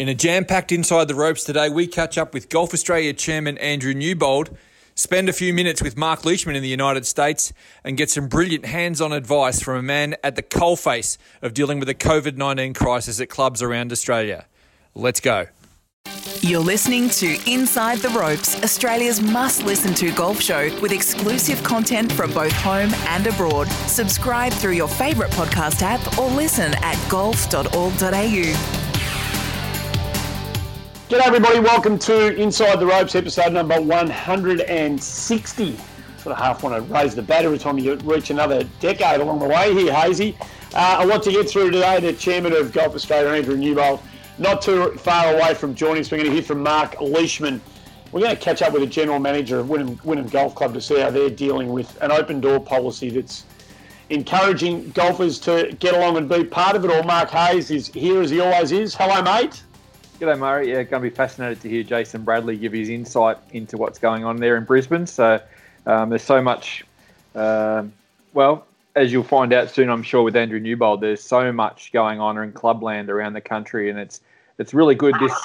In a jam-packed Inside the Ropes today, we catch up with Golf Australia Chairman Andrew Newbold, spend a few minutes with Mark Leishman in the United States, and get some brilliant hands-on advice from a man at the coalface of dealing with the COVID-19 crisis at clubs around Australia. Let's go. You're listening to Inside the Ropes, Australia's must-listen-to golf show with exclusive content from both home and abroad. Subscribe through your favourite podcast app or listen at golf.org.au. G'day everybody, welcome to Inside the Ropes, episode number 160. Sort of half want to raise the bat every time you reach another decade along the way here, Hazy. I want to get through today the Chairman of Golf Australia, Andrew Newbold. Not too far away from joining us, we're going to hear from Mark Leishman. We're going to catch up with the General Manager of Wynnham Golf Club to see how they're dealing with an open door policy that's encouraging golfers to get along and be part of it all. Mark Hayes is here as he always is. Hello, mate. G'day, Murray. Yeah, going to be fascinated to hear Jason Bradley give his insight into what's going on there in Brisbane. So there's so much, well, as you'll find out soon, I'm sure, with Andrew Newbold, there's so much going on in clubland around the country, and it's really good. This,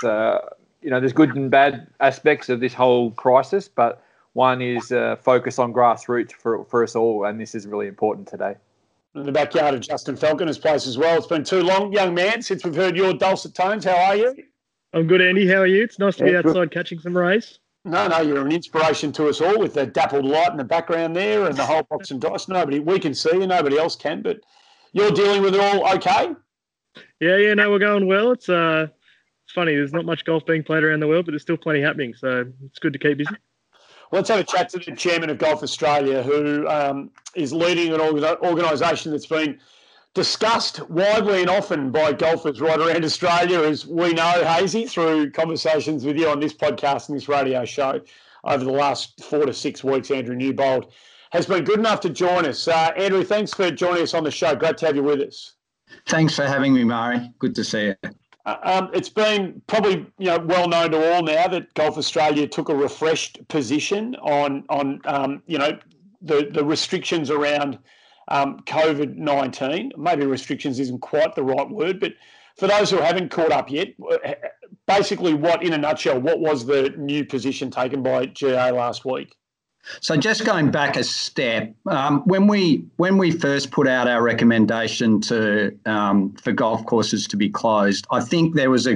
there's good and bad aspects of this whole crisis, but one is focus on grassroots for us all, and this is really important today. In the backyard of Justin Falconer's place as well. It's been too long, young man, since we've heard your dulcet tones. How are you? I'm good, Andy. How are you? It's nice to be outside catching some rays. No, you're an inspiration to us all with the dappled light in the background there and the whole box and dice. We can see you, nobody else can, but you're dealing with it all okay? Yeah, we're going well. It's funny, there's not much golf being played around the world, but there's still plenty happening, so it's good to keep busy. Well, let's have a chat to the Chairman of Golf Australia, who is leading an organisation that's been discussed widely and often by golfers right around Australia, as we know, Hazy, through conversations with you on this podcast and this radio show over the last 4 to 6 weeks. Andrew Newbold has been good enough to join us. Andrew, thanks for joining us on the show. Great to have you with us. Thanks for having me, Murray. Good to see you. It's been probably well known to all now that Golf Australia took a refreshed position on the restrictions around COVID-19. Maybe restrictions isn't quite the right word, but for those who haven't caught up yet, basically in a nutshell, what was the new position taken by GA last week? So just going back a step, when we first put out our recommendation to for golf courses to be closed, I think there was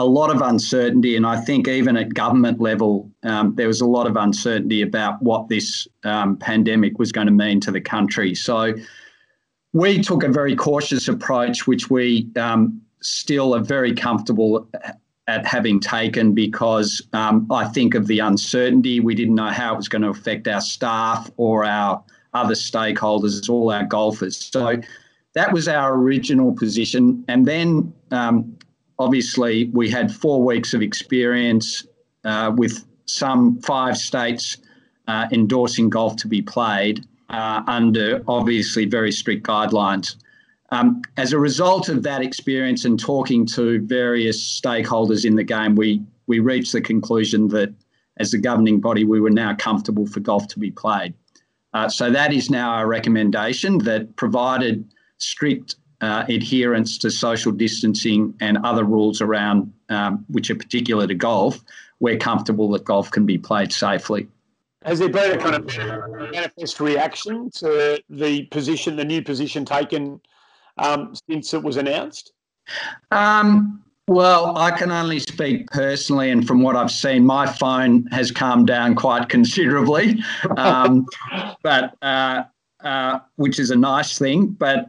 a lot of uncertainty, and I think even at government level, there was a lot of uncertainty about what this pandemic was going to mean to the country. So we took a very cautious approach, which we still are very comfortable at having taken because I think of the uncertainty. We didn't know how it was going to affect our staff or our other stakeholders, all our golfers. So that was our original position. And then obviously, we had 4 weeks of experience with some 5 states endorsing golf to be played under obviously very strict guidelines. As a result of that experience and talking to various stakeholders in the game, we reached the conclusion that as the governing body, we were now comfortable for golf to be played. So that is now our recommendation, that provided strict adherence to social distancing and other rules around which are particular to golf, we're comfortable that golf can be played safely. Has there been a kind of manifest reaction to the new position taken since it was announced? Well, I can only speak personally, and from what I've seen, my phone has calmed down quite considerably, but which is a nice thing, but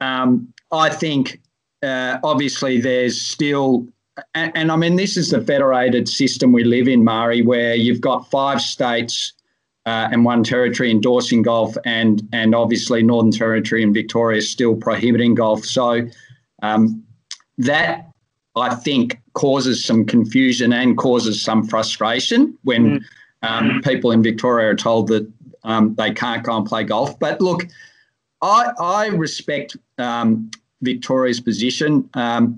I think obviously there's still, and I mean, this is the federated system we live in, Murray, where you've got 5 states and one territory endorsing golf, and obviously Northern Territory and Victoria still prohibiting golf. So that, I think, causes some confusion and causes some frustration when people in Victoria are told that they can't go and play golf. But look, I respect Victoria's position.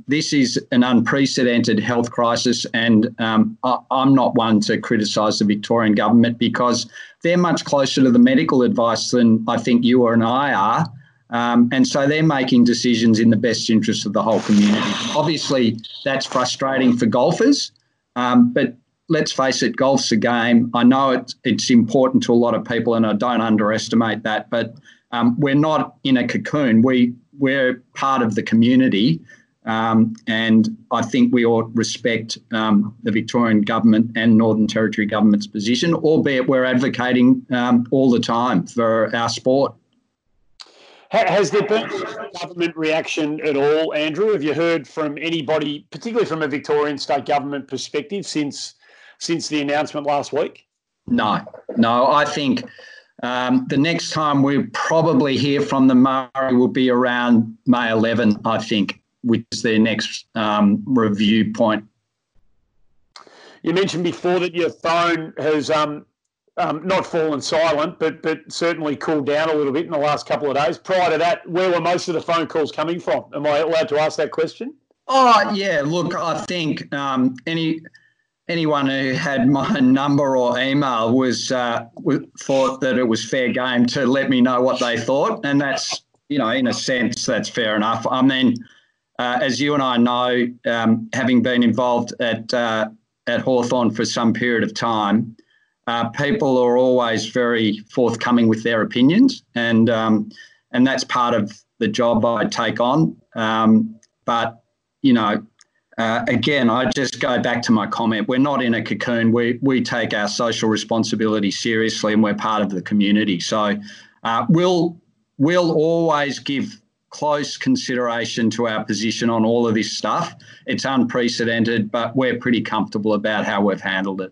This is an unprecedented health crisis, and I'm not one to criticise the Victorian government because they're much closer to the medical advice than I think you and I are And so they're making decisions in the best interest of the whole community. Obviously, that's frustrating for golfers, but let's face it, golf's a game. I know it's important to a lot of people, and I don't underestimate that, but we're not in a cocoon. We're part of the community, and I think we ought to respect the Victorian government and Northern Territory government's position, albeit we're advocating all the time for our sport. Has there been government reaction at all, Andrew? Have you heard from anybody, particularly from a Victorian state government perspective, since the announcement last week? No. I think the next time we probably hear from the Murray will be around May 11, I think, which is their next review point. You mentioned before that your phone has not fallen silent, but certainly cooled down a little bit in the last couple of days. Prior to that, where were most of the phone calls coming from? Am I allowed to ask that question? Oh, yeah. Look, I think anyone who had my number or email thought that it was fair game to let me know what they thought, and that's, in a sense, that's fair enough. I mean, as you and I know, having been involved at Hawthorne for some period of time, people are always very forthcoming with their opinions, and that's part of the job I take on. Again, I just go back to my comment. We're not in a cocoon. We take our social responsibility seriously, and we're part of the community. So we'll always give close consideration to our position on all of this stuff. It's unprecedented, but we're pretty comfortable about how we've handled it.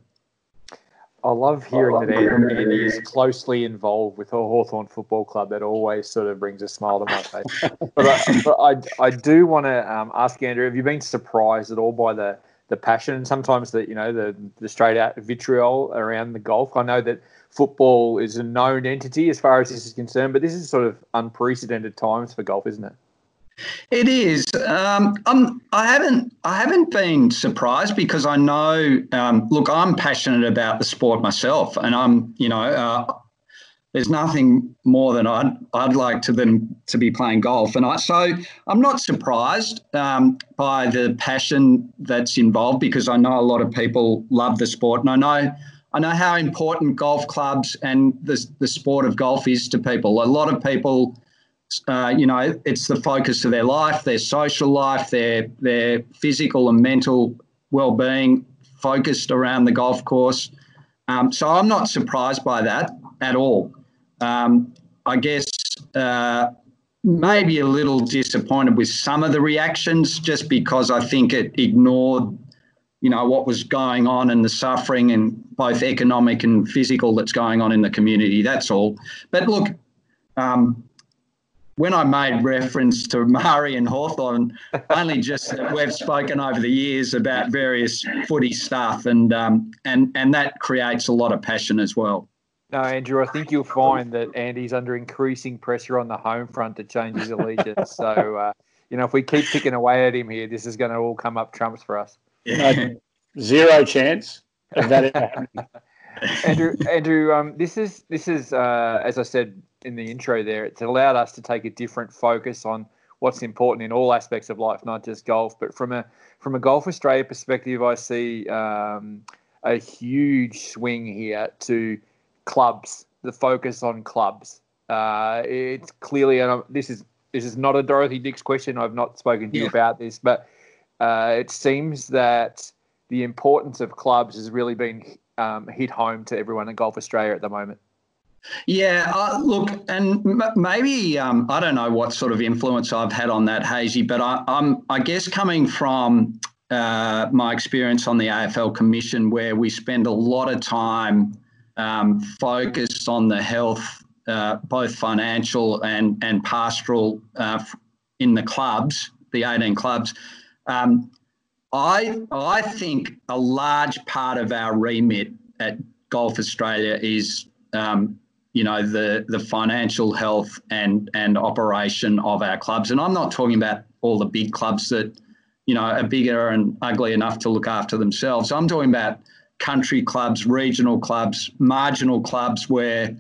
I love hearing that Andy is closely involved with Hawthorn Football Club. That always sort of brings a smile to my face. But I do want to ask Andrew, have you been surprised at all by the passion and sometimes the straight out vitriol around the golf? I know that football is a known entity as far as this is concerned, but this is sort of unprecedented times for golf, isn't it? It is. I haven't been surprised because I know. Look, I'm passionate about the sport myself, and I'm. There's nothing more than I'd like to be playing golf, so I'm not surprised by the passion that's involved because I know a lot of people love the sport, and I know how important golf clubs and the sport of golf is to people. A lot of people. It's the focus of their life, their social life, their physical and mental well-being focused around the golf course. So I'm not surprised by that at all. I guess maybe a little disappointed with some of the reactions just because I think it ignored, what was going on and the suffering and both economic and physical that's going on in the community. That's all. But look, when I made reference to Murray and Hawthorne, only just that we've spoken over the years about various footy stuff and that creates a lot of passion as well. No, Andrew, I think you'll find that Andy's under increasing pressure on the home front to change his allegiance. So, if we keep picking away at him here, this is going to all come up trumps for us. Yeah. Zero chance of that happening. Andrew, this is as I said in the intro there, it's allowed us to take a different focus on what's important in all aspects of life, not just golf. But from a Golf Australia perspective, I see a huge swing here to clubs, the focus on clubs. It's clearly, and this is not a Dorothy Dix question. I've not spoken to you about this, but it seems that the importance of clubs has really been hit home to everyone in Golf Australia at the moment. Yeah, look, and maybe I don't know what sort of influence I've had on that, Hazy, but I guess coming from my experience on the AFL Commission, where we spend a lot of time focused on the health, both financial and pastoral in the clubs, the 18 clubs, I think a large part of our remit at Golf Australia is, the financial health and operation of our clubs. And I'm not talking about all the big clubs that, are bigger and ugly enough to look after themselves. I'm talking about country clubs, regional clubs, marginal clubs where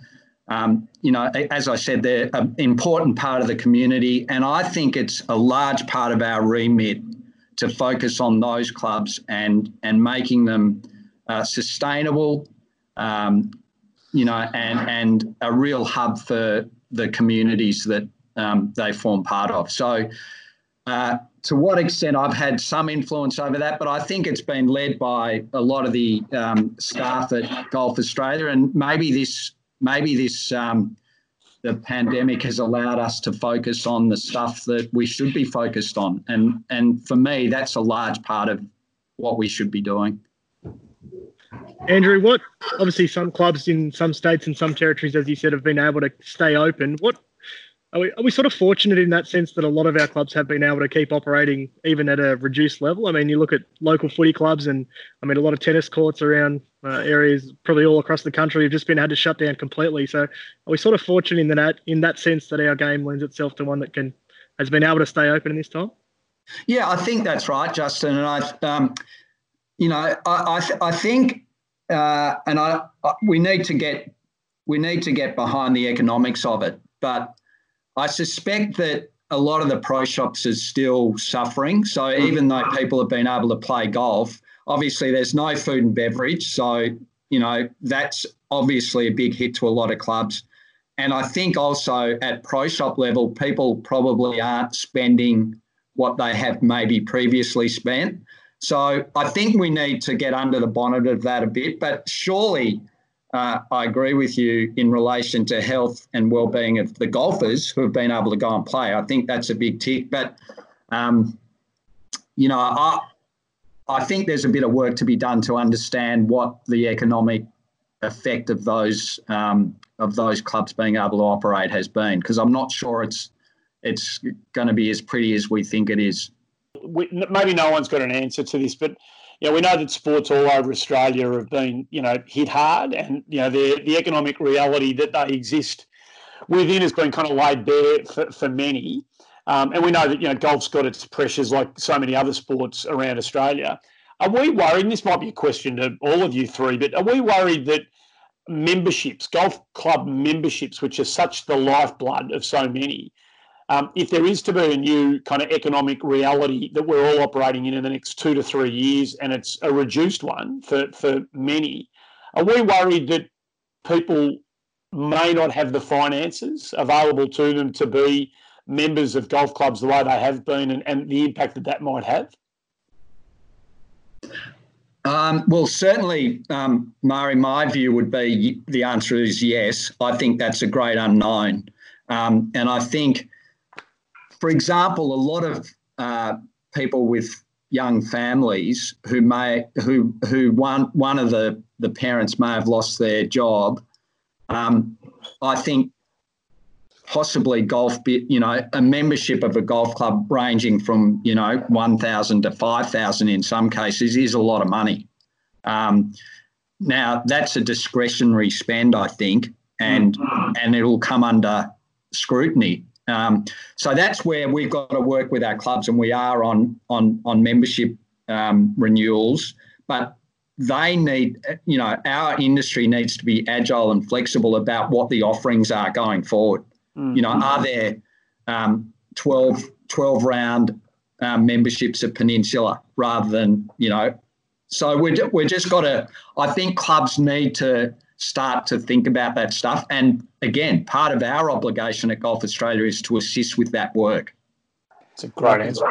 You know, as I said, they're an important part of the community, and I think it's a large part of our remit to focus on those clubs and making them sustainable, you know, and a real hub for the communities that they form part of. So to what extent I've had some influence over that, but I think it's been led by a lot of the staff at Golf Australia, and maybe this the pandemic has allowed us to focus on the stuff that we should be focused on. And for me, that's a large part of what we should be doing. Andrew, what, obviously some clubs in some states and some territories, as you said, have been able to stay open. What are we sort of fortunate in that sense that a lot of our clubs have been able to keep operating even at a reduced level? I mean, you look at local footy clubs and, I mean, a lot of tennis courts around areas probably all across the country have just been had to shut down completely. So are we sort of fortunate in that sense that our game lends itself to one that has been able to stay open in this time? Yeah, I think that's right, Justin. And I think we need to get behind the economics of it, but I suspect that a lot of the pro shops is still suffering. So even though people have been able to play golf, obviously there's no food and beverage. So, you know, that's obviously a big hit to a lot of clubs. And I think also at pro shop level, people probably aren't spending what they have maybe previously spent. So I think we need to get under the bonnet of that a bit, but surely I agree with you in relation to health and well-being of the golfers who have been able to go and play. I think that's a big tick. But, you know, I think there's a bit of work to be done to understand what the economic effect of those clubs being able to operate has been, because I'm not sure it's going to be as pretty as we think it is. Maybe no one's got an answer to this, but yeah, we know that sports all over Australia have been, you know, hit hard, and you know the economic reality that they exist within has been kind of laid bare for many. And we know that, you know, golf's got its pressures like so many other sports around Australia. Are we worried? And this might be a question to all of you three, but are we worried that memberships, golf club memberships, which are such the lifeblood of so many, if there is to be a new kind of economic reality that we're all operating in the next 2 to 3 years, and it's a reduced one for many, are we worried that people may not have the finances available to them to be members of golf clubs the way they have been, and the impact that that might have? Well, certainly, Murray, my view would be the answer is yes. I think that's a great unknown. And I think, for example, a lot of people with young families who one of the parents may have lost their job, I think possibly a membership of a golf club ranging from, you know, $1,000 to $5,000 in some cases is a lot of money. Now that's a discretionary spend, I think, and it will come under scrutiny. So that's where we've got to work with our clubs, and we are on membership renewals. But they need, you know, our industry needs to be agile and flexible about what the offerings are going forward. Mm-hmm. You know, are there 12 round memberships at Peninsula rather than, you know? So we're just got to, I think clubs need to start to think about that stuff. And again, part of our obligation at Golf Australia is to assist with that work. It's a great answer.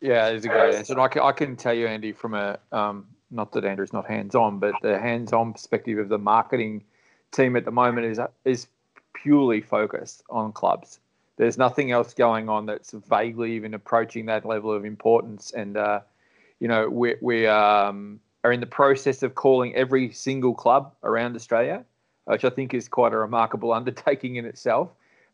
Yeah, it's a great answer. And I can tell you, Andy, from a, not that Andrew's not hands-on, but the hands-on perspective of the marketing team at the moment is purely focused on clubs. There's nothing else going on that's vaguely even approaching that level of importance. And, you know, we are in the process of calling every single club around Australia, which I think is quite a remarkable undertaking in itself.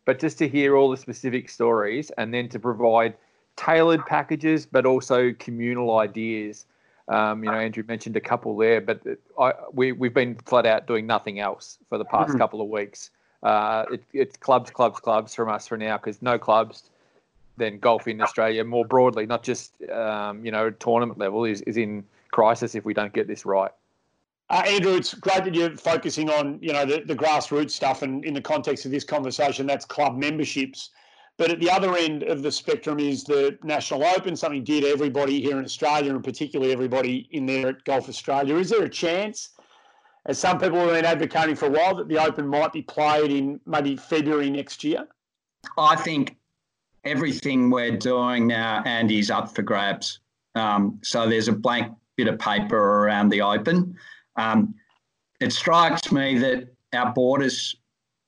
But just to hear all the specific stories and then to provide tailored packages, but also communal ideas. You know, Andrew mentioned a couple there, but we've been flat out doing nothing else for the past couple of weeks. It's clubs from us for now, because no clubs, then golf in Australia more broadly, not just, you know, tournament level is in crisis if we don't get this right. Andrew, it's great that you're focusing on, you know, the grassroots stuff, and in the context of this conversation, that's club memberships. But at the other end of the spectrum is the National Open, something dear to everybody here in Australia, and particularly everybody in there at Golf Australia. Is there a chance, as some people have been advocating for a while, that the Open might be played in maybe February next year? I think everything we're doing now, Andy, is up for grabs. So there's a blank bit of paper around the Open. It strikes me that our borders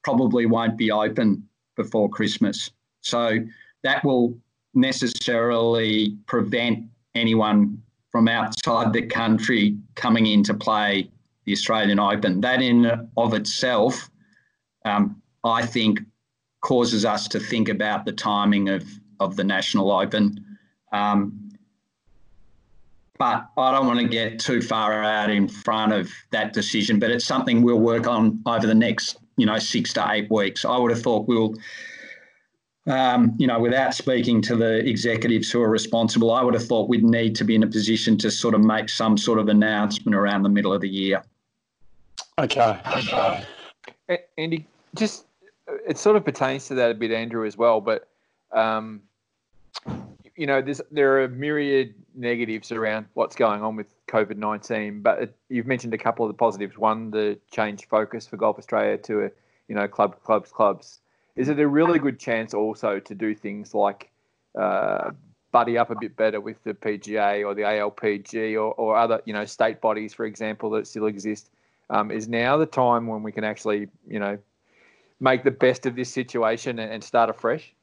probably won't be open before Christmas. So that will necessarily prevent anyone from outside the country coming in to play the Australian Open. That in of itself, I think, causes us to think about the timing of the National Open. But I don't want to get too far out in front of that decision, but it's something we'll work on over the next, 6 to 8 weeks. I would have thought we'll, without speaking to the executives who are responsible, I would have thought we'd need to be in a position to sort of make some sort of announcement around the middle of the year. Okay. Andy, just, it sort of pertains to that a bit, Andrew, as well, but, there are myriad negatives around what's going on with COVID-19, but you've mentioned a couple of the positives. One, the change focus for Golf Australia to, clubs. Is it a really good chance also to do things like buddy up a bit better with the PGA or the ALPG or other, state bodies, for example, that still exist? Is now the time when we can actually, make the best of this situation and start afresh?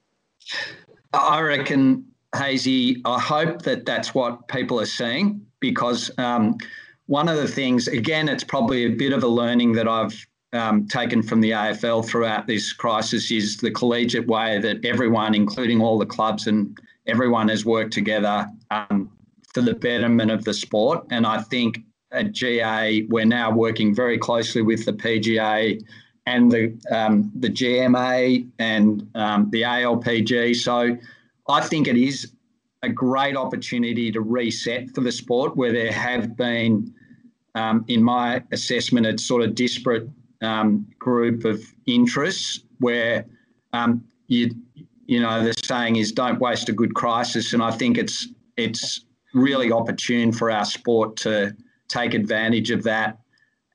I reckon, Hazy, I hope that that's what people are seeing, because one of the things, again, it's probably a bit of a learning that I've taken from the AFL throughout this crisis, is the collegiate way that everyone, including all the clubs and everyone, has worked together for the betterment of the sport. And I think at GA, we're now working very closely with the PGA and the GMA and the ALPG. So I think it is a great opportunity to reset for the sport, where there have been, in my assessment, a sort of disparate group of interests where, the saying is don't waste a good crisis. And I think it's really opportune for our sport to take advantage of that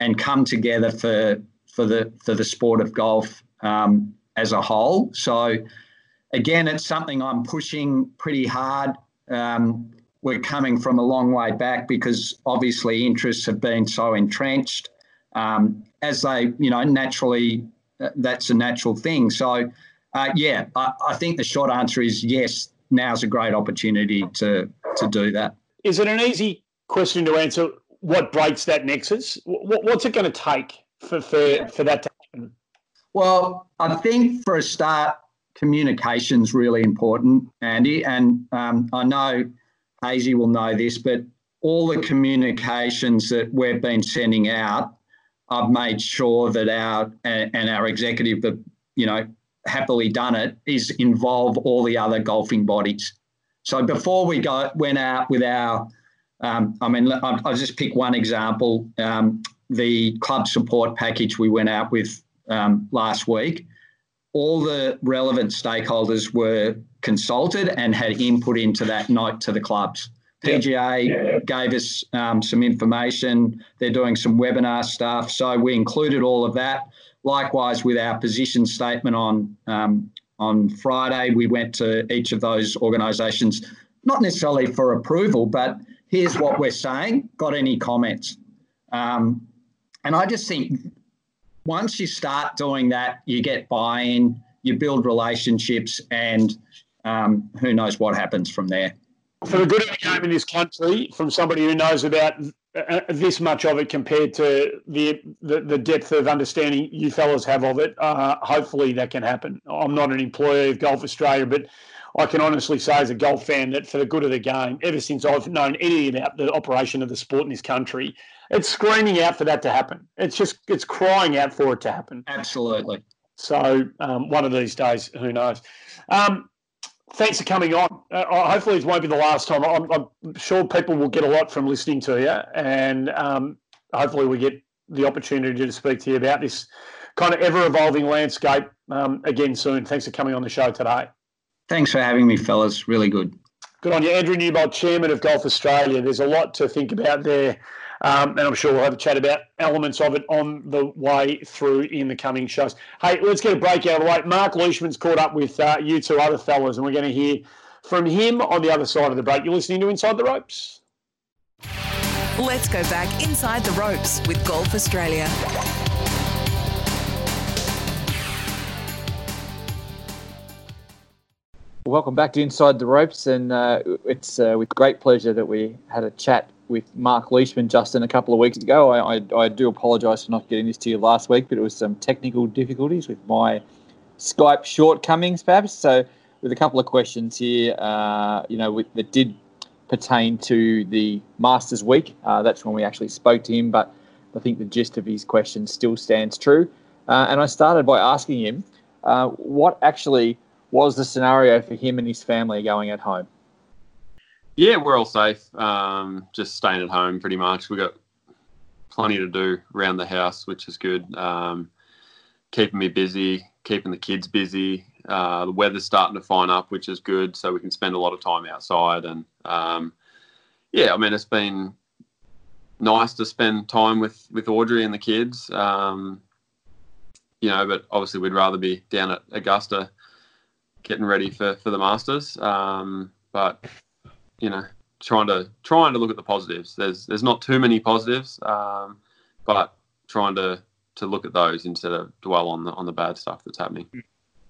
and come together for the sport of golf as a whole. So again, it's something I'm pushing pretty hard. We're coming from a long way back, because obviously interests have been so entrenched, as they, naturally, that's a natural thing. So I think the short answer is yes, now's a great opportunity to do that. Is it an easy question to answer? What breaks that nexus? What's it going to take for that to happen? Well, I think for a start, communication's really important, Andy. And I know Hazy will know this, but all the communications that we've been sending out, I've made sure that our executive have, happily done it, is involve all the other golfing bodies. So before we went out with our, I'll just pick one example, the club support package we went out with last week, all the relevant stakeholders were consulted and had input into that note to the clubs. PGA gave us some information. They're doing some webinar stuff. So we included all of that. Likewise, with our position statement on Friday, we went to each of those organisations, not necessarily for approval, but here's what we're saying. Got any comments? And I just think once you start doing that, you get buy-in, you build relationships, and who knows what happens from there. For the good of the game in this country, from somebody who knows about this much of it compared to the depth of understanding you fellas have of it, hopefully that can happen. I'm not an employee of Golf Australia, but I can honestly say as a golf fan that for the good of the game, ever since I've known anything about the operation of the sport in this country, it's screaming out for that to happen. It's crying out for it to happen. Absolutely. So one of these days, who knows? Thanks for coming on. Hopefully it won't be the last time. I'm sure people will get a lot from listening to you. And hopefully we get the opportunity to speak to you about this kind of ever-evolving landscape again soon. Thanks for coming on the show today. Thanks for having me, fellas. Really good. Good on you. Andrew Newbold, Chairman of Golf Australia. There's a lot to think about there, and I'm sure we'll have a chat about elements of it on the way through in the coming shows. Hey, let's get a break out of the way. Mark Leishman's caught up with you two other fellas, and we're going to hear from him on the other side of the break. You're listening to Inside the Ropes. Let's go back Inside the Ropes with Golf Australia. Welcome back to Inside the Ropes, and it's with great pleasure that we had a chat with Mark Leishman, Justin, a couple of weeks ago. I do apologise for not getting this to you last week, but it was some technical difficulties with my Skype shortcomings, perhaps. So with a couple of questions here, that did pertain to the Masters week. That's when we actually spoke to him, but I think the gist of his question still stands true. And I started by asking him what actually was the scenario for him and his family going at home? Yeah, we're all safe. Just staying at home pretty much. We've got plenty to do around the house, which is good. Keeping me busy, keeping the kids busy. The weather's starting to fine up, which is good, so we can spend a lot of time outside. And, it's been nice to spend time with Audrey and the kids. But obviously we'd rather be down at Augusta getting ready for the Masters, trying to look at the positives. There's not too many positives, but trying to look at those instead of dwell on the bad stuff that's happening.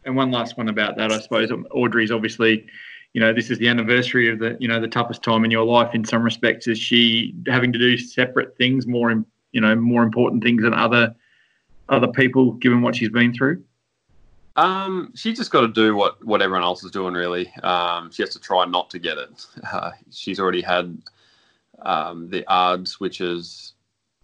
And one last one about that, I suppose. Audrey's obviously, this is the anniversary of the toughest time in your life in some respects. Is she having to do separate things, more important things than other people, given what she's been through? She's just got to do what everyone else is doing, really. She has to try not to get it. She's already had the ARDS, which is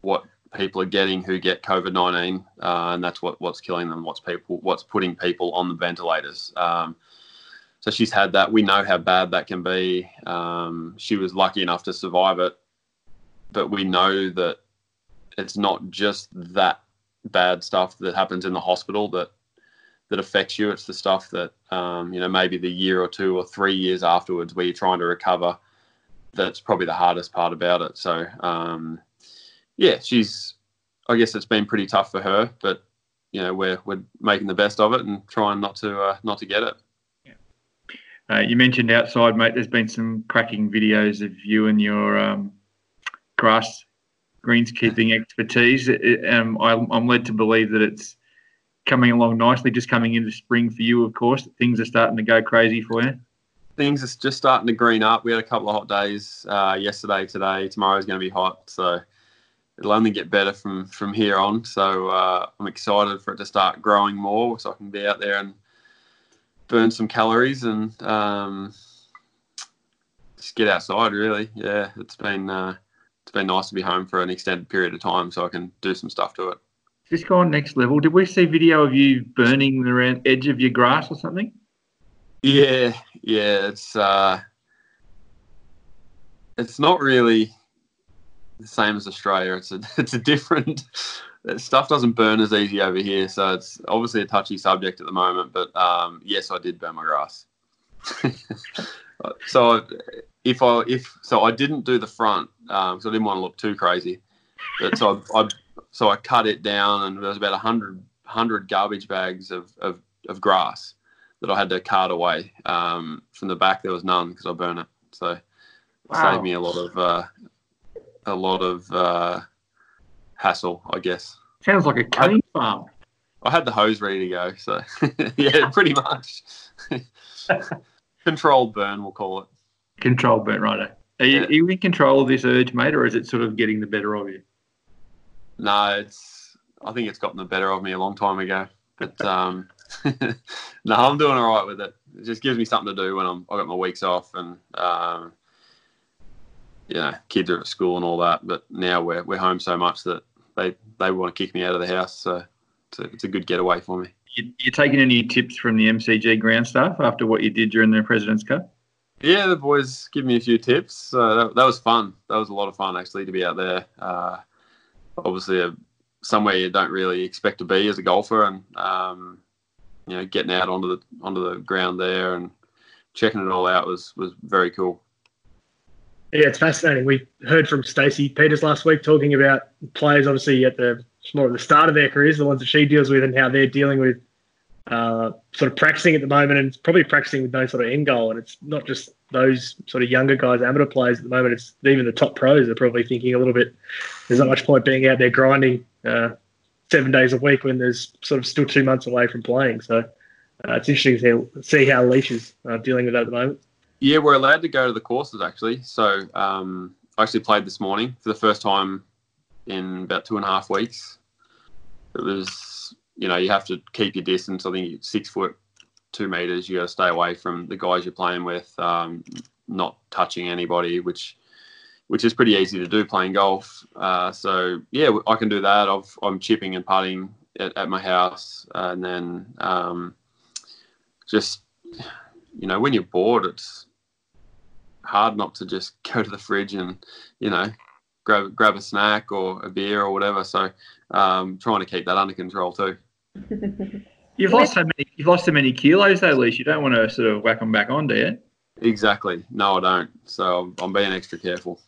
what people are getting who get COVID-19, and that's what's killing them, what's putting people on the ventilators. So she's had that. We know how bad that can be. She was lucky enough to survive it, but we know that it's not just that bad stuff that happens in the hospital that affects you. It's the stuff that, maybe the year or 2 or 3 years afterwards where you're trying to recover, that's probably the hardest part about it. So, I guess it's been pretty tough for her, but, we're making the best of it and trying not to get it. Yeah. You mentioned outside, mate, there's been some cracking videos of you and your grass greenskeeping expertise. I'm led to believe that it's coming along nicely, just coming into spring for you, of course. Things are starting to go crazy for you. Things are just starting to green up. We had a couple of hot days yesterday, today. Tomorrow's going to be hot, so it'll only get better from here on. So I'm excited for it to start growing more so I can be out there and burn some calories and just get outside, really. Yeah, it's been nice to be home for an extended period of time so I can do some stuff to it. Is this gone next level? Did we see video of you burning the edge of your grass or something? Yeah. It's not really the same as Australia. It's a different stuff. Doesn't burn as easy over here, so it's obviously a touchy subject at the moment. But yes, I did burn my grass. So I didn't do the front because I didn't want to look too crazy. But so I cut it down, and there was about 100 garbage bags of grass that I had to cart away. From the back, there was none because I burned it. So wow. It saved me a lot of hassle, I guess. Sounds like a cane farm. I had the hose ready to go, so yeah, pretty much. Controlled burn, we'll call it. Controlled burn, righto. Are you in control of this urge, mate, or is it sort of getting the better of you? No, I think it's gotten the better of me a long time ago. But no, I'm doing all right with it. It just gives me something to do when I've got my weeks off and, kids are at school and all that. But now we're home so much that they want to kick me out of the house. So it's a good getaway for me. You taking any tips from the MCG ground staff after what you did during the President's Cup? Yeah, the boys give me a few tips. That was fun. That was a lot of fun, actually, to be out there. obviously somewhere you don't really expect to be as a golfer, and you know, getting out onto the ground there and checking it all out was very cool. Yeah, it's fascinating. We heard from Stacey Peters last week talking about players, obviously at the more of the start of their careers, the ones that she deals with, and how they're dealing with sort of practicing at the moment, and probably practicing with no sort of end goal. And it's not just those sort of younger guys, amateur players at the moment. It's even the top pros are probably thinking a little bit, there's not much point being out there grinding 7 days a week when there's sort of still 2 months away from playing. So it's interesting to see how Leish is dealing with that at the moment. Yeah, we're allowed to go to the courses, actually. So I actually played this morning for the first time in about 2.5 weeks. It was, you know, you have to keep your distance. I think 6 foot, 2 meters. You got to stay away from the guys you're playing with, not touching anybody, which is pretty easy to do playing golf. So yeah, I can do that. I'm chipping and putting at my house, and then just, you know, when you're bored, it's hard not to just go to the fridge and, you know, grab a snack or a beer or whatever. So trying to keep that under control too. You've lost so many kilos though, Leish. You don't want to sort of whack them back on, do you? Exactly. No, I don't. So I'm being extra careful.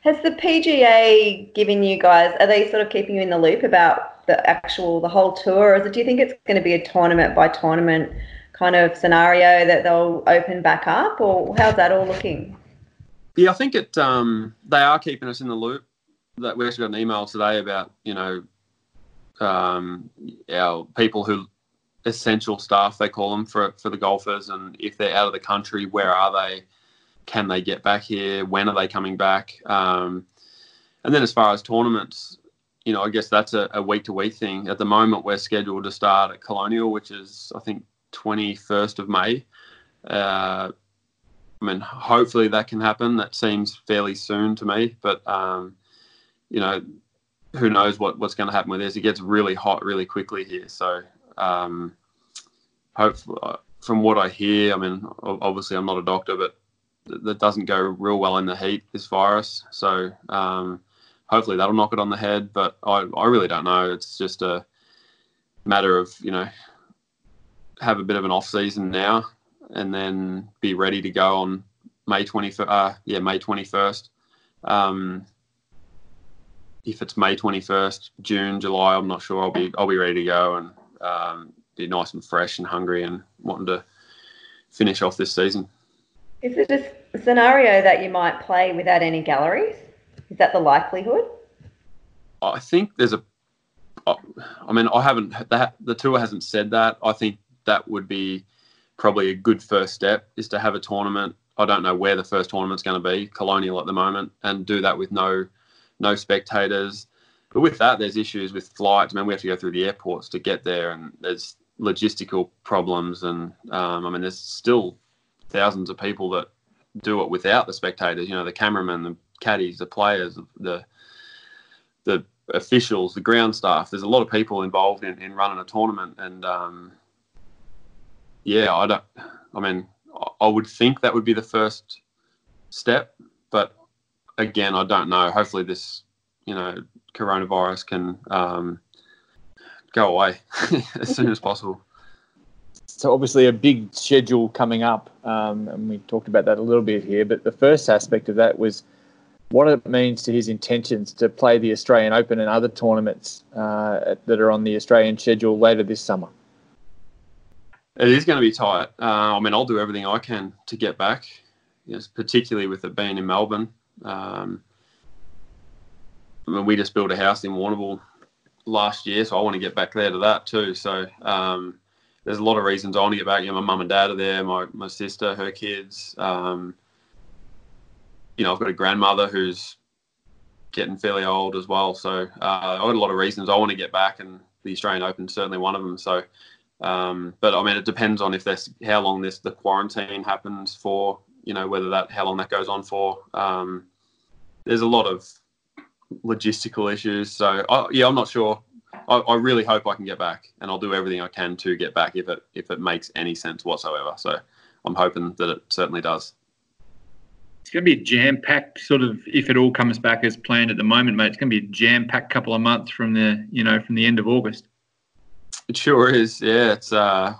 Has the PGA given you guys, are they sort of keeping you in the loop about the whole tour? Or do you think it's going to be a tournament by tournament kind of scenario that they'll open back up, or how's that all looking? Yeah, I think it. They are keeping us in the loop. That we actually got an email today about, you know, our people who, essential staff they call them, for the golfers, and if they're out of the country, where are they? Can they get back here? When are they coming back? And then as far as tournaments, you know, I guess that's a week-to-week thing. At the moment, we're scheduled to start at Colonial, which is I think 21st of May. I mean, hopefully that can happen. That seems fairly soon to me, but you know, who knows what's going to happen with this. It gets really hot really quickly here, so hopefully, from what I hear, I mean, obviously I'm not a doctor, but that doesn't go real well in the heat, this virus. So hopefully that'll knock it on the head, but I really don't know. It's just a matter of, you know, have a bit of an off season now, and then be ready to go on May 21st. If it's May 21st, June, July, I'm not sure. I'll be ready to go and be nice and fresh and hungry and wanting to finish off this season. Is it a scenario that you might play without any galleries? Is that the likelihood? I think there's the tour hasn't said that. I think that would be probably a good first step, is to have a tournament. I don't know where the first tournament's going to be, Colonial at the moment, and do that with no spectators. But with that, there's issues with flights. I mean, we have to go through the airports to get there, and there's logistical problems. And, I mean, there's still thousands of people that do it without the spectators, you know, the cameramen, the caddies, the players, the officials, the ground staff. There's a lot of people involved in running a tournament. And, yeah, I would think that would be the first step. But, again, I don't know. Hopefully this, you know, coronavirus can go away as soon as possible. So obviously a big schedule coming up, and we talked about that a little bit here, but the first aspect of that was what it means to his intentions to play the Australian Open and other tournaments that are on the Australian schedule later this summer. It is going to be tight. I mean, I'll do everything I can to get back, yes, particularly with it being in Melbourne. I mean, we just built a house in Warrnambool last year, so I want to get back there to that too. So there's a lot of reasons I want to get back. You know, my mum and dad are there, my sister, her kids. You know, I've got a grandmother who's getting fairly old as well. So I've got a lot of reasons I want to get back, and the Australian Open is certainly one of them. So, but I mean, it depends on how long the quarantine happens for, you know, how long that goes on for. There's a lot of logistical issues, so I'm not sure. I really hope I can get back, and I'll do everything I can to get back if it makes any sense whatsoever. So I'm hoping that it certainly does. It's going to be a jam-packed sort of, if it all comes back as planned at the moment, mate, it's going to be a jam-packed couple of months from the, you know, from the end of August. It sure is, yeah. It's,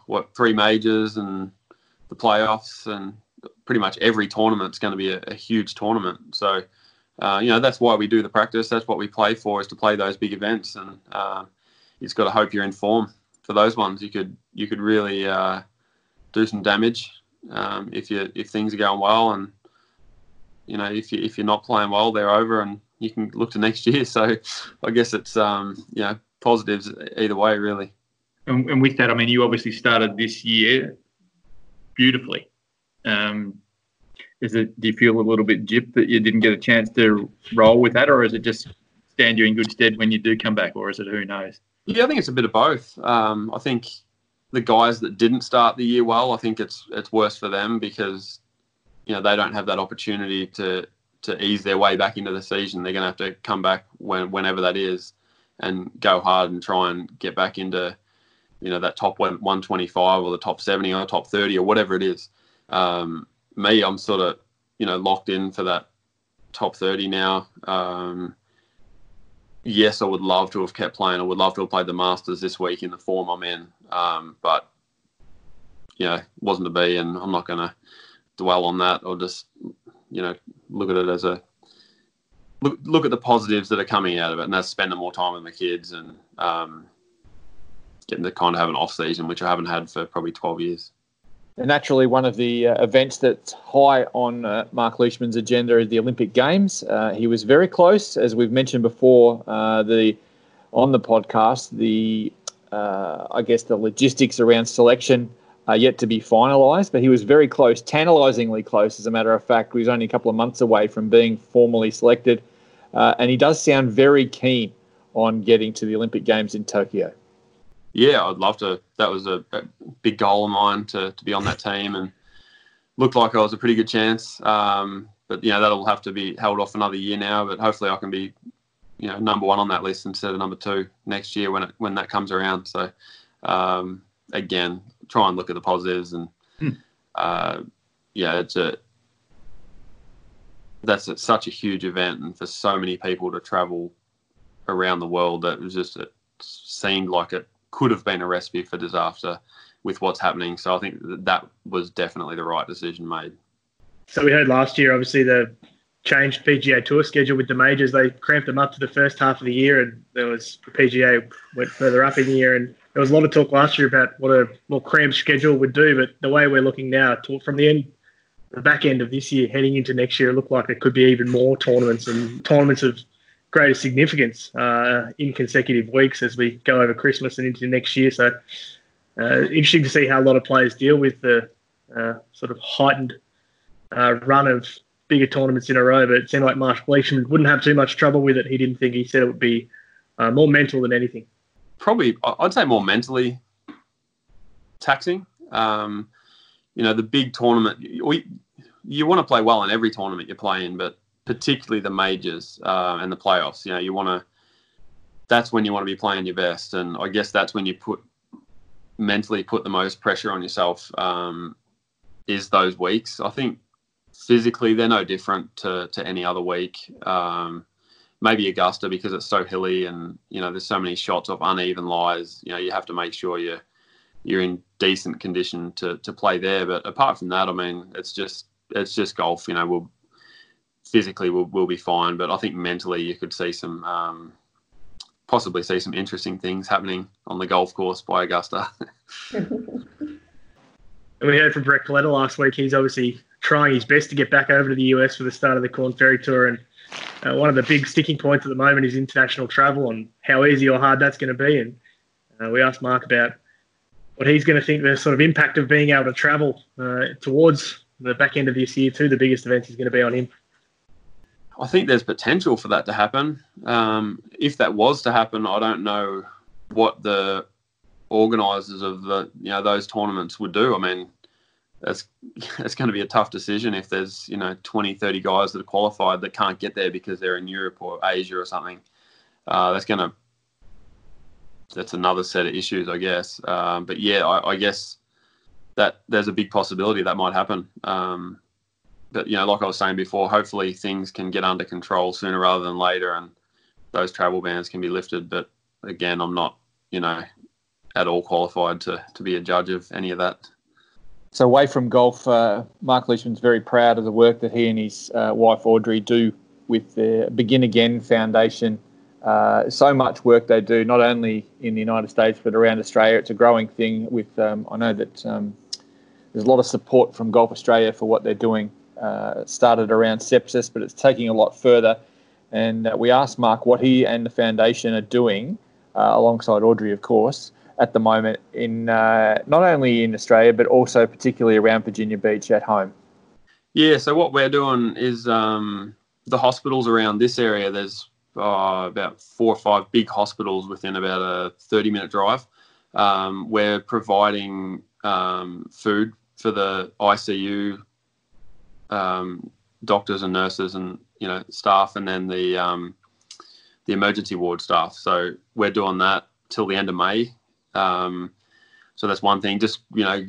what, 3 majors and the playoffs, and pretty much every tournament's going to be a huge tournament. So, you know, that's why we do the practice. That's what we play for, is to play those big events. And you just got to hope you're in form for those ones. You could really do some damage if things are going well, and you know, if you're not playing well, they're over, and you can look to next year. So I guess it's you know, positives either way, really. And with that, I mean, you obviously started this year beautifully. Do you feel a little bit gypped that you didn't get a chance to roll with that, or is it just stand you in good stead when you do come back, or is it who knows? Yeah, I think it's a bit of both. I think the guys that didn't start the year well, I think it's worse for them, because you know, they don't have that opportunity to ease their way back into the season. They're going to have to come back whenever that is, and go hard and try and get back into, you know, that top 125 or the top 70 or top 30 or whatever it is. Me, I'm sort of, you know, locked in for that top 30 now. Yes, I would love to have kept playing. I would love to have played the Masters this week in the form I'm in. But, you know, it wasn't to be, and I'm not going to dwell on that. I'll just, you know, look at it as a look at the positives that are coming out of it, and that's spending more time with my kids and getting to kind of have an off-season, which I haven't had for probably 12 years. And naturally, one of the events that's high on Mark Leishman's agenda is the Olympic Games. He was very close, as we've mentioned before, on the podcast. I guess the logistics around selection are yet to be finalised, but he was very close, tantalisingly close, as a matter of fact. He was only a couple of months away from being formally selected, and he does sound very keen on getting to the Olympic Games in Tokyo. Yeah, I'd love to. That was a big goal of mine to be on that team, and looked like I was a pretty good chance. But, you know, that'll have to be held off another year now, but hopefully I can be, you know, number 1 on that list instead of number 2 next year when that comes around. So, again, try and look at the positives, and, yeah, that's such a huge event, and for so many people to travel around the world, that was just, it seemed like it could have been a recipe for disaster with what's happening. So I think that was definitely the right decision made. So we heard last year, obviously, the changed PGA Tour schedule with the majors. They cramped them up to the first half of the year, and there was the PGA went further up in the year. And there was a lot of talk last year about what a more cramped schedule would do. But the way we're looking now, from the back end of this year, heading into next year, it looked like there could be even more tournaments, and tournaments of greater significance in consecutive weeks as we go over Christmas and into next year. So interesting to see how a lot of players deal with the sort of heightened run of bigger tournaments in a row. But it seemed like Mark Leishman wouldn't have too much trouble with it. He didn't think. He said it would be more mental than anything. Probably, I'd say more mentally taxing. You know, the big tournament, you want to play well in every tournament you play in, but particularly the majors and the playoffs. You know, that's when you want to be playing your best. And I guess that's when you mentally put the most pressure on yourself, is those weeks. I think physically they're no different to any other week. Maybe Augusta, because it's so hilly and, you know, there's so many shots of uneven lies. You know, you have to make sure you're in decent condition to play there. But apart from that, I mean, it's just golf. You know, physically, we'll be fine, but I think mentally you could see some possibly interesting things happening on the golf course by Augusta. And we heard from Brett Coletta last week. He's obviously trying his best to get back over to the US for the start of the Corn Ferry Tour, and one of the big sticking points at the moment is international travel and how easy or hard that's going to be. And we asked Mark about what he's going to think the sort of impact of being able to travel towards the back end of this year to the biggest events is going to be on him. I think there's potential for that to happen. If that was to happen, I don't know what the organisers of those tournaments would do. I mean, that's going to be a tough decision if there's, you know, 20, 30 guys that are qualified that can't get there because they're in Europe or Asia or something. That's another set of issues, I guess. But yeah, I guess that there's a big possibility that might happen. you know, like I was saying before, hopefully things can get under control sooner rather than later and those travel bans can be lifted. But again, I'm not, you know, at all qualified to be a judge of any of that. So away from golf, Mark Leishman's very proud of the work that he and his wife Audrey do with the Begin Again Foundation. So much work they do, not only in the United States but around Australia. It's a growing thing with, I know that there's a lot of support from Golf Australia for what they're doing. It started around sepsis, but it's taking a lot further. And we asked Mark what he and the foundation are doing, alongside Audrey, of course, at the moment in not only in Australia but also particularly around Virginia Beach at home. Yeah, so what we're doing is the hospitals around this area, there's about 4 or 5 big hospitals within about a 30-minute drive. We're providing food for the ICU doctors and nurses and, you know, staff, and then the emergency ward staff. So we're doing that till the end of May. So that's one thing, just, you know,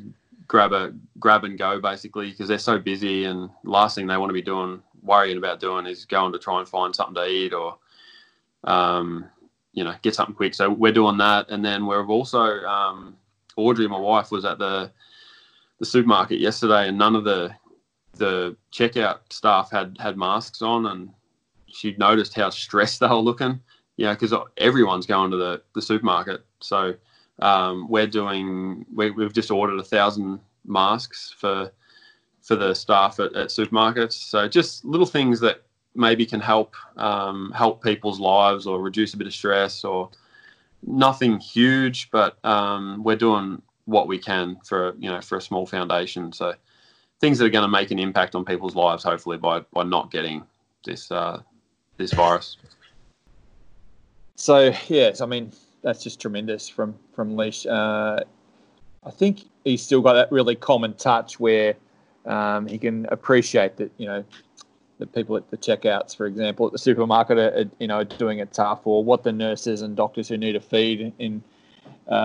grab and go basically, because they're so busy and last thing they want to be worrying about doing is going to try and find something to eat or, you know, get something quick. So we're doing that. And then we've also, Audrey, my wife, was at the supermarket yesterday and none of the checkout staff had masks on, and she noticed how stressed they were looking, you know, because everyone's going to the supermarket. So we've just ordered 1,000 masks for the staff at supermarkets. So just little things that maybe can help people's lives or reduce a bit of stress, or nothing huge, but we're doing what we can for a small foundation. So things that are going to make an impact on people's lives, hopefully, by not getting this virus. So yes, I mean, that's just tremendous from Leish. I think he's still got that really common touch where he can appreciate that, you know, the people at the checkouts, for example, at the supermarket are, you know, doing it tough, or what the nurses and doctors who need a feed in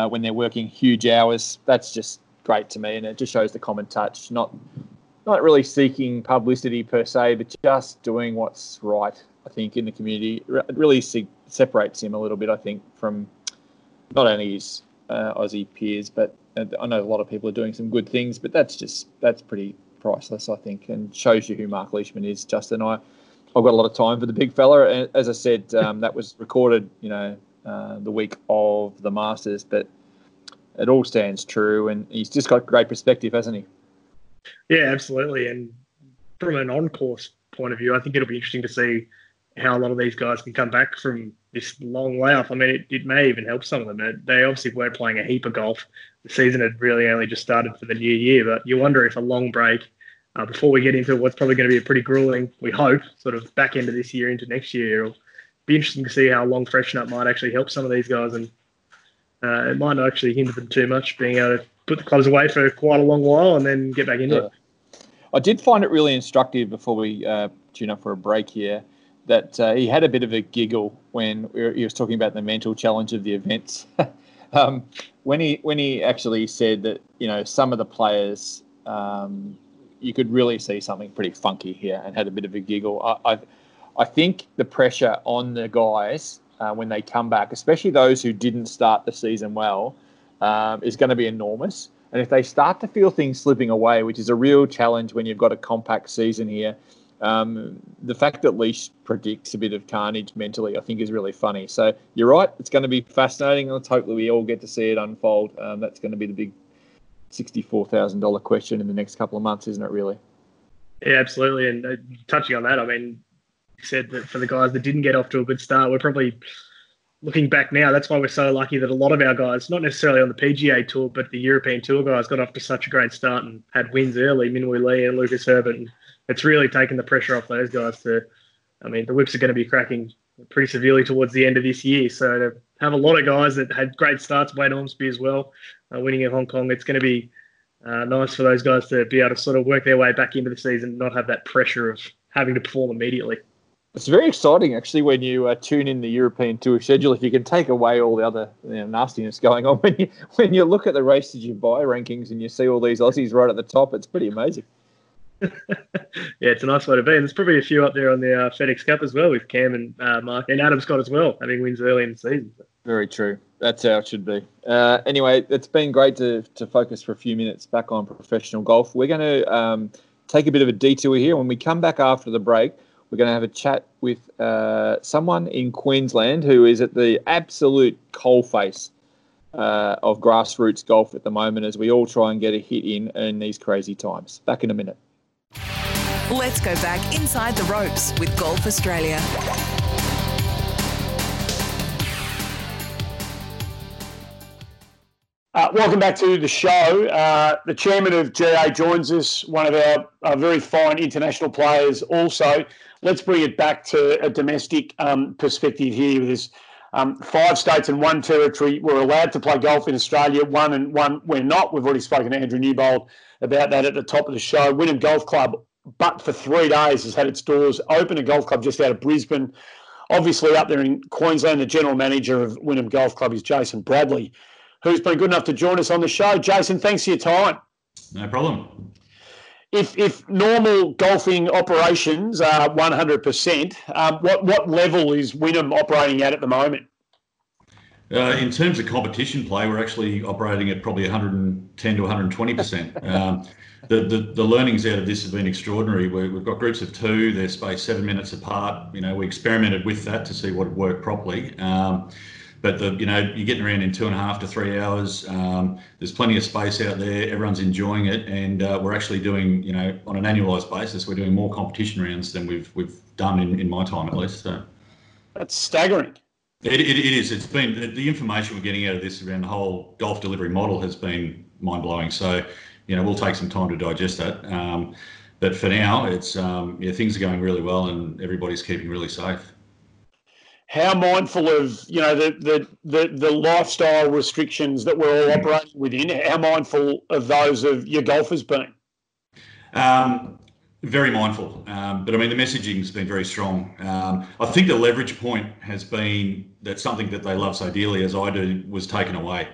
when they're working huge hours. That's just great to me, and it just shows the common touch, not really seeking publicity per se, but just doing what's right, I think, in the community. It really separates him a little bit, I think, from not only his Aussie peers, but I know a lot of people are doing some good things, but that's pretty priceless, I think, and shows you who Mark Leishman is. Justin, I've got a lot of time for the big fella, and as I said, that was recorded, you know, the week of the Masters, but it all stands true, and he's just got great perspective, hasn't he? Yeah, absolutely. And from an on-course point of view, I think it'll be interesting to see how a lot of these guys can come back from this long layoff. I mean, it may even help some of them. They obviously were playing a heap of golf. The season had really only just started for the new year, but you wonder if a long break before we get into what's probably going to be a pretty grueling, we hope, sort of back end of this year into next year, it'll be interesting to see how a long freshen up might actually help some of these guys, and it might not actually hinder them too much, being able to put the clubs away for quite a long while and then get back into it. I did find it really instructive before we tune up for a break here, that he had a bit of a giggle when he was talking about the mental challenge of the events. When he actually said that, you know, some of the players, you could really see something pretty funky here, and had a bit of a giggle. I think the pressure on the guys when they come back, especially those who didn't start the season well, is going to be enormous. And if they start to feel things slipping away, which is a real challenge when you've got a compact season here, the fact that Leish predicts a bit of carnage mentally, I think, is really funny. So you're right, it's going to be fascinating. Let's hopefully we all get to see it unfold. That's going to be the big $64,000 question in the next couple of months, isn't it, really? Yeah, absolutely. And touching on that, I mean, you said that for the guys that didn't get off to a good start, we're probably looking back now, that's why we're so lucky that a lot of our guys, not necessarily on the PGA Tour, but the European Tour guys, got off to such a great start and had wins early, Minwoo Lee and Lucas Herbert. And it's really taken the pressure off those guys to, I mean, the whips are going to be cracking pretty severely towards the end of this year. So to have a lot of guys that had great starts, Wade Ormsby as well, winning in Hong Kong, it's going to be nice for those guys to be able to sort of work their way back into the season and not have that pressure of having to perform immediately. It's very exciting, actually, when you tune in the European Tour schedule. If you can take away all the other, you know, nastiness going on, when you look at the races you buy rankings and you see all these Aussies right at the top, it's pretty amazing. Yeah, it's a nice way to be. And there's probably a few up there on the FedEx Cup as well, with Cam and Mark and Adam Scott as well, having wins early in the season. Very true. That's how it should be. Anyway, it's been great to focus for a few minutes back on professional golf. We're going to take a bit of a detour here. When we come back after the break, we're going to have a chat with someone in Queensland who is at the absolute coalface of grassroots golf at the moment, as we all try and get a hit in these crazy times. Back in a minute. Let's go back inside the ropes with Golf Australia. Welcome back to the show. The chairman of GA joins us, one of our very fine international players also. Let's bring it back to a domestic perspective here. There's 5 states and 1 territory were allowed to play golf in Australia, 1 and 1 we're not. We've already spoken to Andrew Newbold about that at the top of the show. Wynnum Golf Club, but for 3 days, has had its doors open, a golf club just out of Brisbane. Obviously up there in Queensland, the general manager of Wynnum Golf Club is Jason Bradley, who's been good enough to join us on the show. Jason, thanks for your time. No problem. If normal golfing operations are 100%, what level is Wynnum operating at the moment? In terms of competition play, we're actually operating at probably 110 to 120%. The learnings out of this have been extraordinary. We've got groups of 2. They're spaced 7 minutes apart. You know, we experimented with that to see what would work properly. But you're getting around in 2.5 to 3 hours. There's plenty of space out there. Everyone's enjoying it, and we're actually doing, on an annualised basis, we're doing more competition rounds than we've done in my time at least. So that's staggering. It is. It's been the information we're getting out of this around the whole golf delivery model has been mind blowing. So we'll take some time to digest that. But for now, it's things are going really well, and everybody's keeping really safe. How mindful of the lifestyle restrictions that we're all operating within? How mindful of those of your golfers been? Very mindful, but the messaging's been very strong. I think the leverage point has been that something that they love so dearly, as I do, was taken away,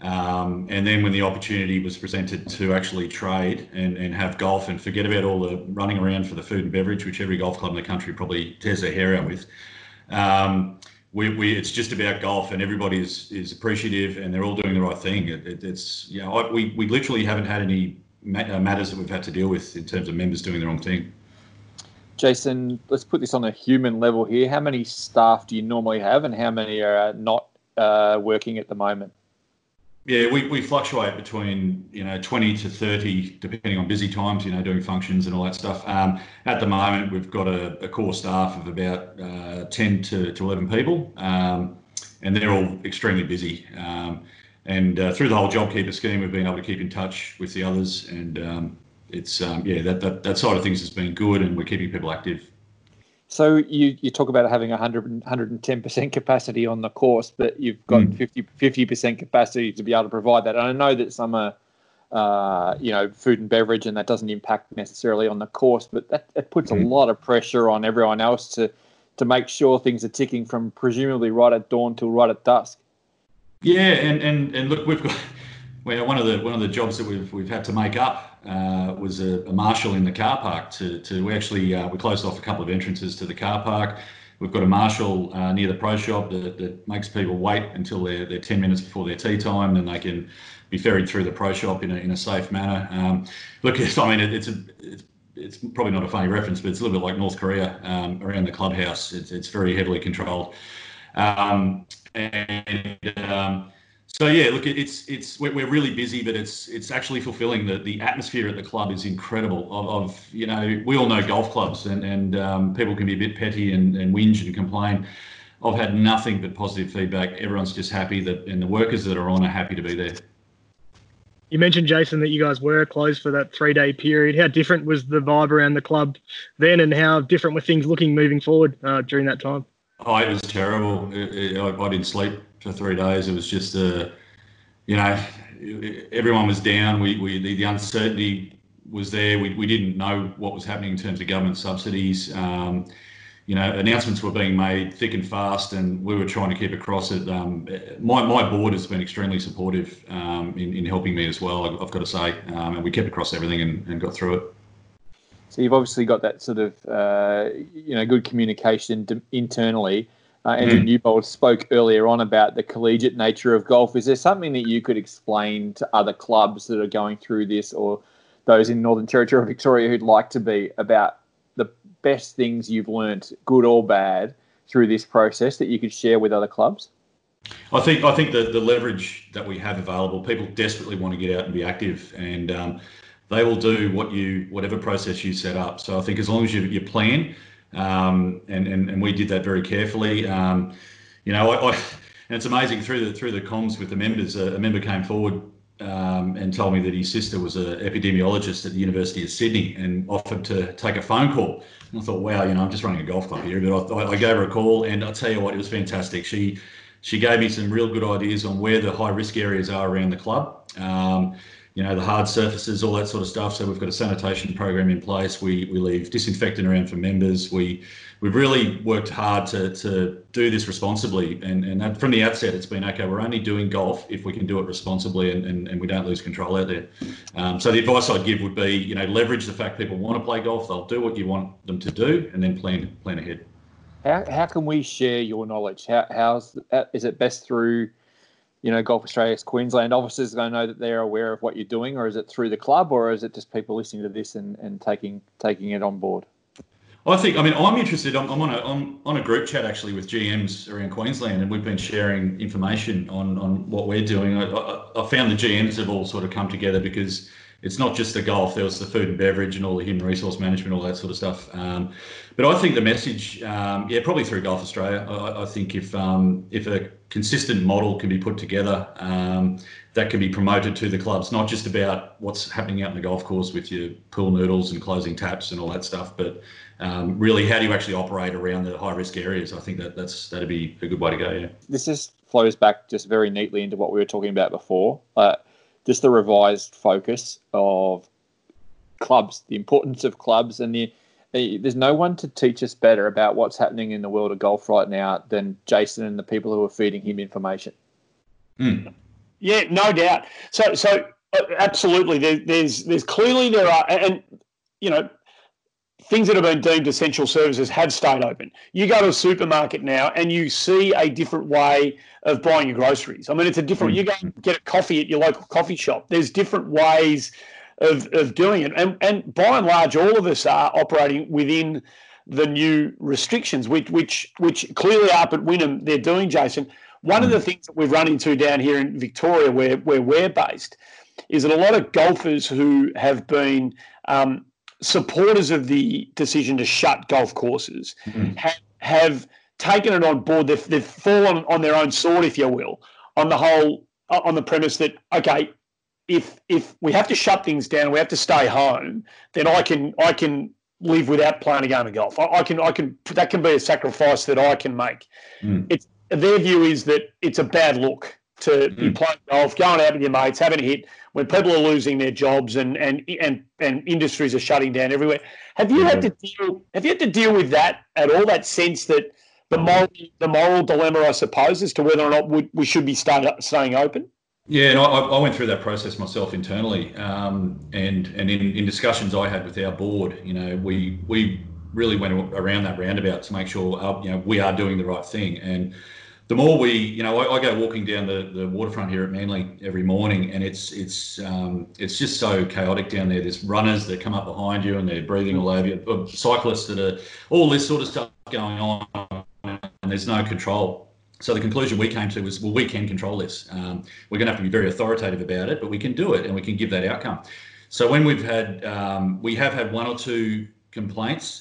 and then when the opportunity was presented to actually trade and have golf and forget about all the running around for the food and beverage, which every golf club in the country probably tears their hair out with. It's just about golf, and everybody is appreciative, and they're all doing the right thing. We literally haven't had any matters that we've had to deal with in terms of members doing the wrong thing. Jason, let's put this on a human level here. How many staff do you normally have, and how many are not working at the moment? Yeah, we fluctuate between 20 to 30, depending on busy times, doing functions and all that stuff. At the moment, we've got a core staff of about 10 to 11 people, and they're all extremely busy. Through the whole JobKeeper scheme, we've been able to keep in touch with the others, and that side of things has been good, and we're keeping people active. So you talk about having 110% capacity on the course, but you've got 50% capacity to be able to provide that. And I know that some are, food and beverage, and that doesn't impact necessarily on the course, but that it puts a lot of pressure on everyone else to make sure things are ticking from presumably right at dawn till right at dusk. Yeah, and look, we've got one of the jobs that we've had to make up. Was a marshal in the car park we closed off a couple of entrances to the car park. We've got a marshal near the pro shop that makes people wait until they're 10 minutes before their tea time, then they can be ferried through the pro shop in a safe manner. It's probably not a funny reference, but it's a little bit like North Korea around the clubhouse. It's very heavily controlled. So yeah, look, we're really busy, but it's actually fulfilling. The atmosphere at the club is incredible. We all know golf clubs, and people can be a bit petty and whinge and complain. I've had nothing but positive feedback. Everyone's just happy and the workers that are on are happy to be there. You mentioned, Jason, that you guys were closed for that 3-day period. How different was the vibe around the club then, and how different were things looking moving forward during that time? Oh, it was terrible. I didn't sleep for 3 days. It was just, everyone was down. The uncertainty was there. We didn't know what was happening in terms of government subsidies. Announcements were being made thick and fast, and we were trying to keep across it. My board has been extremely supportive in helping me as well, I've got to say, and we kept across everything and got through it. So you've obviously got that sort of, good communication internally. Andrew Newbold spoke earlier on about the collegiate nature of golf. Is there something that you could explain to other clubs that are going through this, or those in Northern Territory or Victoria who'd like to be, about the best things you've learnt, good or bad, through this process that you could share with other clubs? I think the leverage that we have available, people desperately want to get out and be active, and they will do whatever process you set up. So I think as long as you plan, and we did that very carefully. And it's amazing through the comms with the members. A member came forward and told me that his sister was an epidemiologist at the University of Sydney and offered to take a phone call. And I thought, wow, I'm just running a golf club here. But I gave her a call, and I'll tell you what, it was fantastic. She gave me some real good ideas on where the high risk areas are around the club. The hard surfaces, all that sort of stuff. So we've got a sanitation program in place. We leave disinfectant around for members. We've really worked hard to do this responsibly. And from the outset, it's been, okay, we're only doing golf if we can do it responsibly and we don't lose control out there. So the advice I'd give would be, leverage the fact people want to play golf. They'll do what you want them to do, and then plan ahead. How can we share your knowledge? How is it best through Golf Australia's Queensland officers? I know that they're aware of what you're doing, or is it through the club, or is it just people listening to this and taking it on board? I'm interested. I'm on a group chat actually with GMs around Queensland, and we've been sharing information on what we're doing. I found the GMs have all sort of come together because it's not just the golf. There was the food and beverage and all the human resource management, all that sort of stuff. But I think the message, probably through Golf Australia. I think if a consistent model can be put together, that can be promoted to the clubs, not just about what's happening out in the golf course with your pool noodles and closing taps and all that stuff, but really how do you actually operate around the high-risk areas. I think that'd be a good way to go, yeah. This just flows back just very neatly into what we were talking about before, just the revised focus of clubs, the importance of clubs, and there's no one to teach us better about what's happening in the world of golf right now than Jason and the people who are feeding him information. Mm. Yeah, no doubt. So absolutely. There's clearly there are, and things that have been deemed essential services have stayed open. You go to a supermarket now and you see a different way of buying your groceries. It's a different. You go and get a coffee at your local coffee shop. There's different ways of doing it. And by and large, all of us are operating within the new restrictions, which clearly up at Wynnum they're doing, Jason. One of the things that we've run into down here in Victoria where we're based is that a lot of golfers who have been supporters of the decision to shut golf courses have taken it on board. They've fallen on their own sword, if you will, on the premise that, okay, if we have to shut things down, we have to stay home, then I can live without playing a game of golf. I can that can be a sacrifice that I can make. It's their view is that it's a bad look to be playing golf, going out with your mates, having a hit when people are losing their jobs and industries are shutting down everywhere. Have you had to deal? Have you had to deal with that at all? That sense that the moral dilemma, I suppose, as to whether or not we should be staying open. Yeah, and I went through that process myself internally, and in discussions I had with our board, we really went around that roundabout to make sure we are doing the right thing. And the more I go walking down the waterfront here at Manly every morning, and it's just so chaotic down there. There's runners that come up behind you and they're breathing all over you, cyclists that are all this sort of stuff going on, and there's no control. So the conclusion we came to was, well, we can control this. We're going to have to be very authoritative about it, but we can do it and we can give that outcome. So when we have had one or two complaints,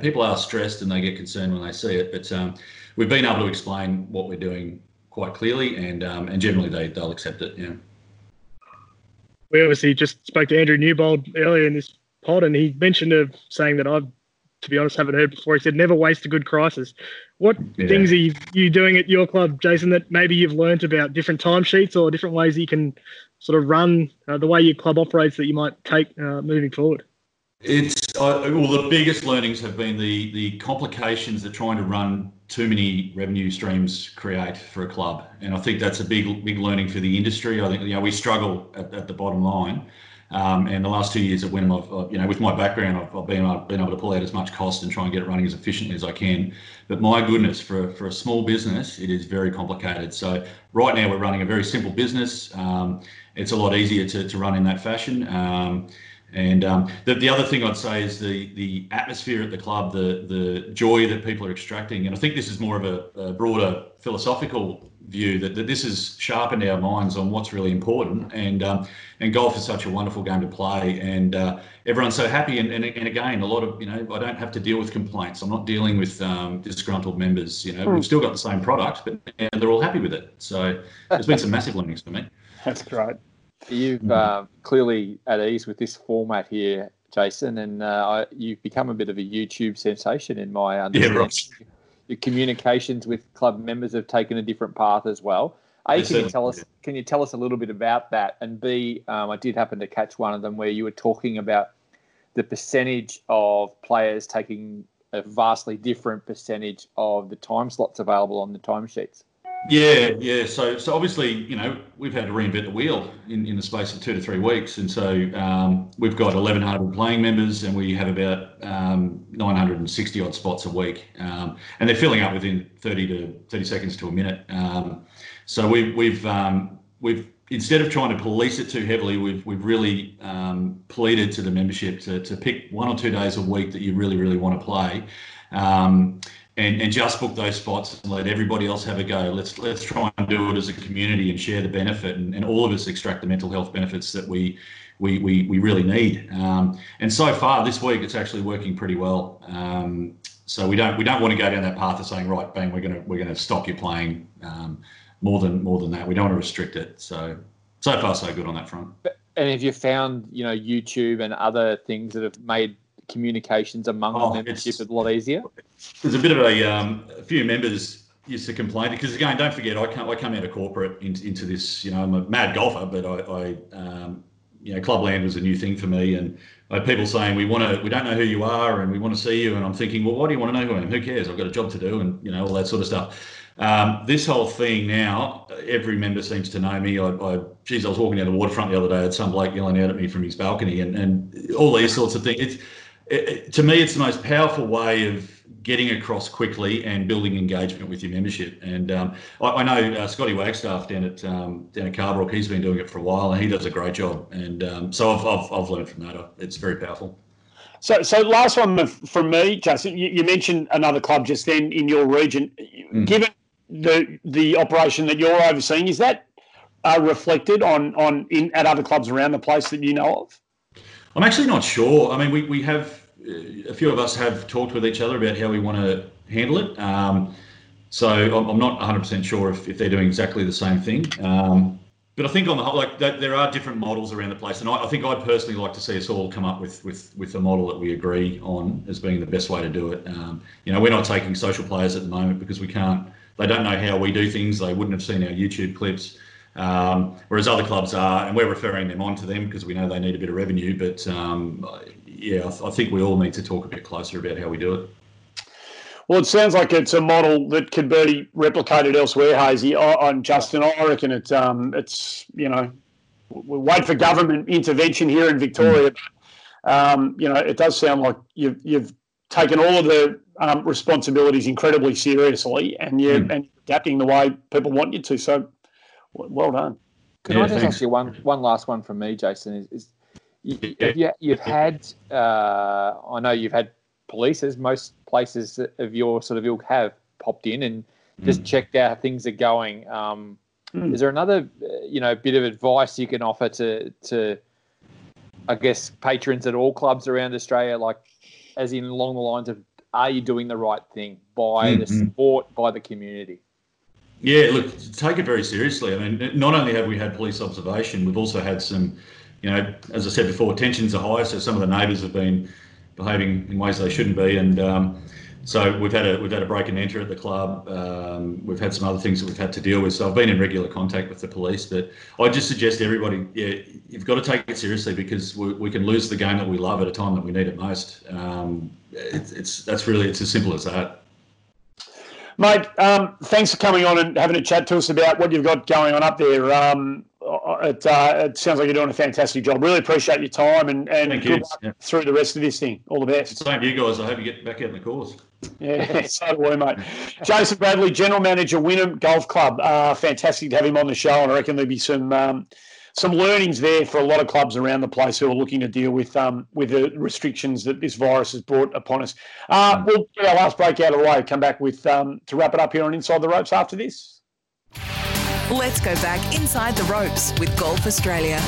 people are stressed and they get concerned when they see it, but we've been able to explain what we're doing quite clearly, and generally they'll accept it, yeah. We obviously just spoke to Andrew Newbold earlier in this pod, and he mentioned a saying that I've, to be honest, haven't heard before. He said, never waste a good crisis. What things are you doing at your club, Jason, that maybe you've learnt about different timesheets or different ways that you can sort of run the way your club operates that you might take moving forward? The biggest learnings have been the complications that trying to run too many revenue streams create for a club. And I think that's a big learning for the industry. I think, we struggle at the bottom line. And the last 2 years at Wynnum, with my background, I've been able to pull out as much cost and try and get it running as efficiently as I can. But my goodness, for a small business, it is very complicated. So right now we're running a very simple business. It's a lot easier to run in that fashion. The other thing I'd say is the atmosphere at the club, the joy that people are extracting. And I think this is more of a broader philosophical view that this has sharpened our minds on what's really important. And golf is such a wonderful game to play, and everyone's so happy. And again, a lot of, I don't have to deal with complaints. I'm not dealing with disgruntled members. We've still got the same product, but now they're all happy with it. So there's been some massive learnings for me. That's great. You've clearly at ease with this format here, Jason, and you've become a bit of a YouTube sensation in my understanding. Yeah, right. Your communications with club members have taken a different path as well. A, can you tell us a little bit about that? And B, I did happen to catch one of them where you were talking about the percentage of players taking a vastly different percentage of the time slots available on the timesheets. Yeah. So obviously, we've had to reinvent the wheel in the space of 2 to 3 weeks. And so we've got 1,100 playing members, and we have about 960 odd spots a week. And they're filling up within 30 seconds to a minute. So we've instead of trying to police it too heavily, we've really pleaded to the membership to pick 1 or 2 days a week that you really, really want to play. And just book those spots and let everybody else have a go. Let's try and do it as a community and share the benefit, and all of us extract the mental health benefits that we really need. And so far this week, it's actually working pretty well. So we don't want to go down that path of saying, right, bang, we're gonna stop you playing more than that. We don't want to restrict it. So far so good on that front. And have you found YouTube and other things that have made communications among the membership is a lot easier? There's a bit of a few members used to complain, because again, don't forget, I come out of corporate into this. I'm a mad golfer, but I Clubland was a new thing for me, and I had people saying we don't know who you are, and we want to see you, and I'm thinking, well, why do you want to know who I am? Who cares? I've got a job to do, and all that sort of stuff. This whole thing now, every member seems to know me. I was walking down the waterfront the other day, I had some bloke yelling out at me from his balcony, and all these sorts of things. To me, it's the most powerful way of getting across quickly and building engagement with your membership. And I know Scotty Wagstaff down at Carbrook, he's been doing it for a while, and he does a great job. And so I've learned from that. It's very powerful. So last one from me, Jason. You mentioned another club just then in your region. Mm. Given the operation that you're overseeing, is that reflected at other clubs around the place that you know of? I'm actually not sure. I mean, we have a few of us have talked with each other about how we want to handle it. So I'm not 100% sure if they're doing exactly the same thing. But I think on the whole, there are different models around the place, and I think I'd personally like to see us all come up with a model that we agree on as being the best way to do it. We're not taking social players at the moment because we can't. They don't know how we do things. They wouldn't have seen our YouTube clips. Whereas other clubs are, and we're referring them on to them because we know they need a bit of revenue. But I think we all need to talk a bit closer about how we do it. Well, it sounds like it's a model that could be replicated elsewhere, Hazy. And Justin, I reckon it's we'll wait for government intervention here in Victoria. But, it does sound like you've taken all of the responsibilities incredibly seriously, and you're adapting the way people want you to. So. Well done. Can I just ask you one last one from me, Jason? I know you've had police, as most places of your sort of ilk have, popped in and just checked out how things are going. Is there another, bit of advice you can offer to, I guess, patrons at all clubs around Australia, like as in along the lines of, are you doing the right thing by the support, by the community? Yeah, look, take it very seriously. I mean, not only have we had police observation, we've also had some, as I said before, tensions are high, so some of the neighbours have been behaving in ways they shouldn't be, and so we've had a break and enter at the club. We've had some other things that we've had to deal with, so I've been in regular contact with the police. But I just suggest everybody, you've got to take it seriously, because we can lose the game that we love at a time that we need it most. It's as simple as that. Mate, thanks for coming on and having a chat to us about what you've got going on up there. It sounds like you're doing a fantastic job. Really appreciate your time and good luck through the rest of this thing. All the best. Same to you guys. I hope you get back out in the course. Yeah, so do we, mate. Jason Bradley, General Manager, Wynnum Golf Club. Fantastic to have him on the show, and I reckon there'll be some learnings there for a lot of clubs around the place who are looking to deal with the restrictions that this virus has brought upon us. We'll get our last break out of the way. Come back with to wrap it up here on Inside the Ropes after this. Let's go back inside the ropes with Golf Australia.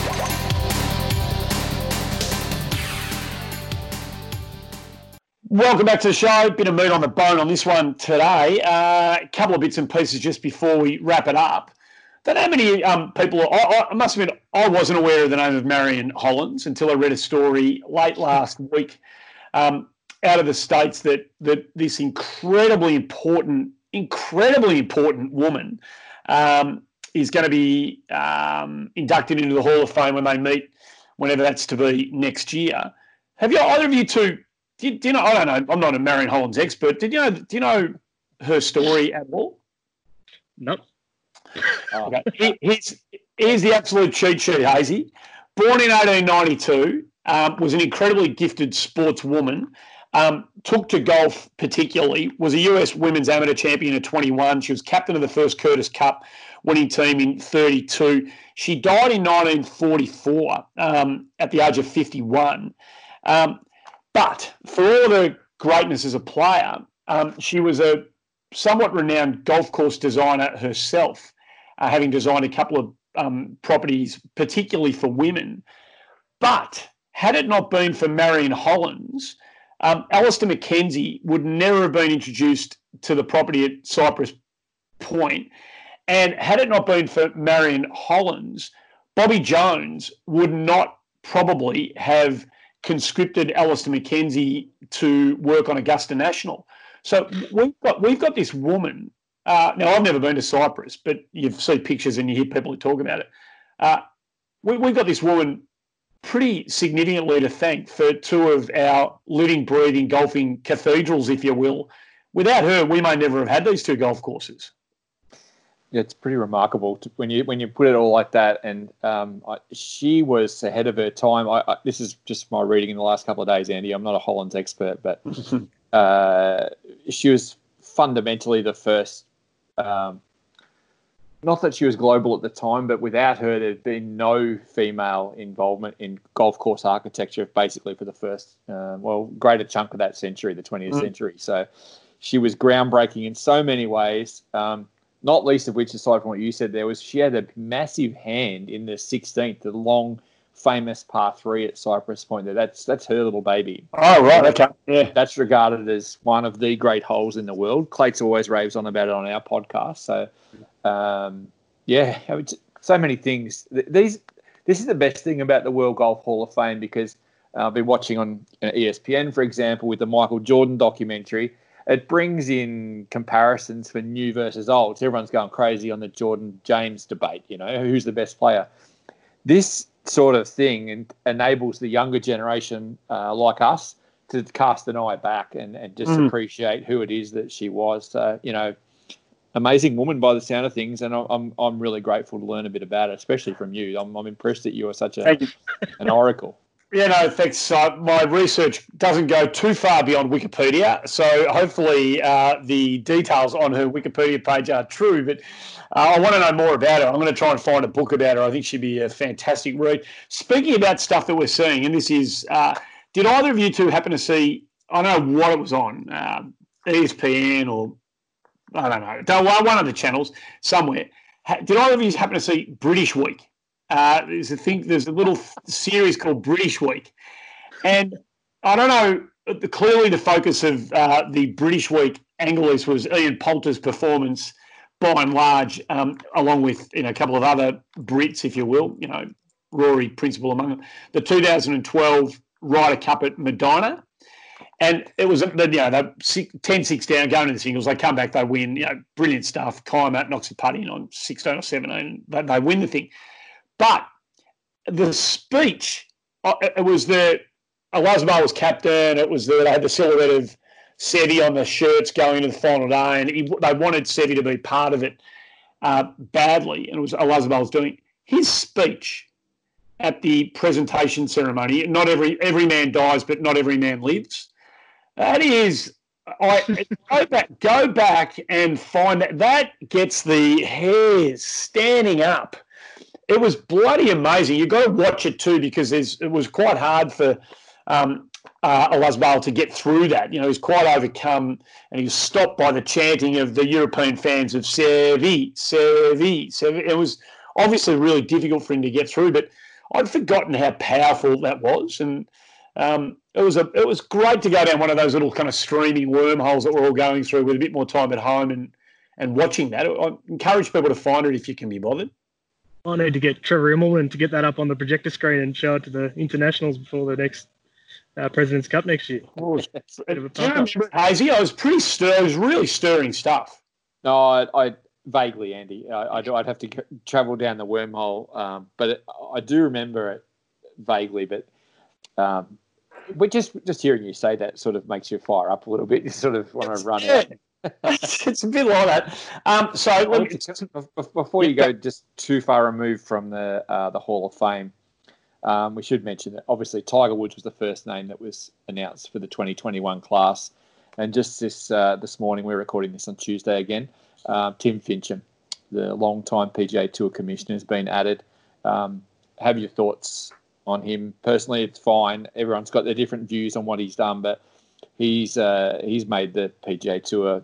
Welcome back to the show. Bit of meat on the bone on this one today. A couple of bits and pieces just before we wrap it up. Don't know how many people... I must admit, I wasn't aware of the name of Marion Hollins until I read a story late last week out of the States that this incredibly important woman is going to be inducted into the Hall of Fame when they meet, whenever that's to be next year. Have you either of you two? Do you know? I don't know. I'm not a Marion Hollins expert. Do you know her story at all? Nope. Okay. Here's the absolute cheat sheet, Hazy. Born in 1892, was an incredibly gifted sportswoman. Took to golf particularly, was a US women's amateur champion at 21. She was captain of the first Curtis Cup winning team in 32. She died in 1944 at the age of 51. But for all of her greatness as a player, she was a somewhat renowned golf course designer herself, having designed a couple of properties, particularly for women. But had it not been for Marion Hollins, Alistair McKenzie would never have been introduced to the property at Cypress Point. And had it not been for Marion Hollins, Bobby Jones would not probably have conscripted Alistair McKenzie to work on Augusta National. So we've got this woman. Now, I've never been to Cyprus, but you see pictures and you hear people talk about it. We've got this woman pretty significantly to thank for two of our living, breathing, golfing cathedrals, if you will. Without her, we may never have had these two golf courses. Yeah, it's pretty remarkable when you put it all like that. And she was ahead of her time. I this is just my reading in the last couple of days, Andy. I'm not a Hollins expert, but she was fundamentally the first. Not that she was global at the time, but without her, there'd been no female involvement in golf course architecture, basically for the first, greater chunk of that century, the 20th century. So she was groundbreaking in so many ways, not least of which, aside from what you said there, was she had a massive hand in the 16th, the long, famous par three at Cypress Point. That's her little baby. Oh, right, okay. Yeah. That's regarded as one of the great holes in the world. Clates always raves on about it on our podcast, so... so many things. This is the best thing about the World Golf Hall of Fame, because I've been watching on ESPN, for example, with the Michael Jordan documentary. It brings in comparisons for new versus old. So everyone's going crazy on the Jordan James debate, you know, who's the best player. This sort of thing enables the younger generation like us to cast an eye back and just appreciate who it is that she was. So, you know, amazing woman by the sound of things, and I'm really grateful to learn a bit about it, especially from you. I'm impressed that you are such an oracle. Yeah, no, thanks. My research doesn't go too far beyond Wikipedia, so hopefully the details on her Wikipedia page are true, but I want to know more about her. I'm going to try and find a book about her. I think she'd be a fantastic read. Speaking about stuff that we're seeing, and this is, did either of you two happen to see, I don't know what it was on, ESPN or I don't know, one of the channels somewhere. Did either of you happen to see British Week? There's a little series called British Week. And I don't know, clearly the focus of the British Week Anglers was Ian Poulter's performance by and large, along with a couple of other Brits, if you will, Rory Principal among them. The 2012 Ryder Cup at Medina. And it was, they're 10-6 down, going to the singles. They come back, they win, brilliant stuff. Kyle Matt knocks the putt in on 16 or 17. They win the thing. But the speech, it was the Olazábal was captain. It was they had the silhouette of Seve on the shirts going into the final day. And they wanted Seve to be part of it badly. And it was Olazábal was doing it. His speech at the presentation ceremony, not every man dies, but not every man lives. That is, go back and find that gets the hairs standing up. It was bloody amazing. You've got to watch it too, because it was quite hard for Olazábal to get through that. You know, he's quite overcome, and he was stopped by the chanting of the European fans of Seve, Seve, Seve. It was obviously really difficult for him to get through, but I'd forgotten how powerful that was. And it was great to go down one of those little kind of streaming wormholes that we're all going through with a bit more time at home and watching that. I encourage people to find it if you can be bothered. I need to get Trevor Immelman to get that up on the projector screen and show it to the internationals before the next President's Cup next year. Oh, Hazy, I was pretty stirred. It was really stirring stuff. No, I vaguely, Andy. I'd have to travel down the wormhole, but I do remember it vaguely. But just hearing you say that sort of makes you fire up a little bit. You sort of want to run out. It's a bit like that. Before you go just too far removed from the Hall of Fame, we should mention that obviously Tiger Woods was the first name that was announced for the 2021 class. And just this morning, we're recording this on Tuesday again, Tim Finchem, the long-time PGA Tour commissioner, has been added. Have your thoughts on him? Personally, it's fine. Everyone's got their different views on what he's done, but he's made the PGA Tour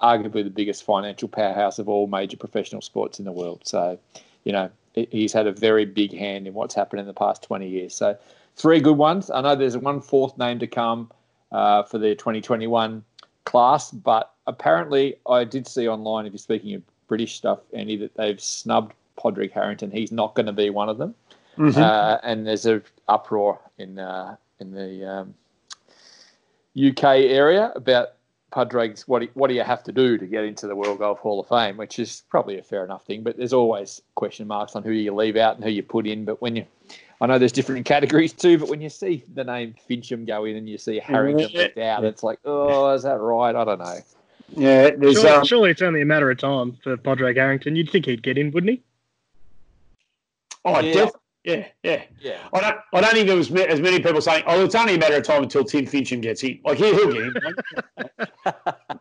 arguably the biggest financial powerhouse of all major professional sports in the world. So, you know, he's had a very big hand in what's happened in the past 20 years. So three good ones. I know there's one fourth name to come for the 2021 class, but apparently I did see online, if you're speaking of British stuff, Andy, that they've snubbed Padraig Harrington. He's not going to be one of them. Mm-hmm. And there's an uproar in the UK area about Padraig's what do you have to do to get into the World Golf Hall of Fame, which is probably a fair enough thing, but there's always question marks on who you leave out and who you put in. But I know there's different categories too, but when you see the name Finchem go in and you see Harrington left out, it's like, oh, is that right? I don't know. Yeah, surely it's only a matter of time for Padraig Harrington. You'd think he'd get in, wouldn't he? Oh, yeah. Definitely. Yeah. I don't think there was as many people saying, "Oh, it's only a matter of time until Tim Finchem gets in." Like he'll get in.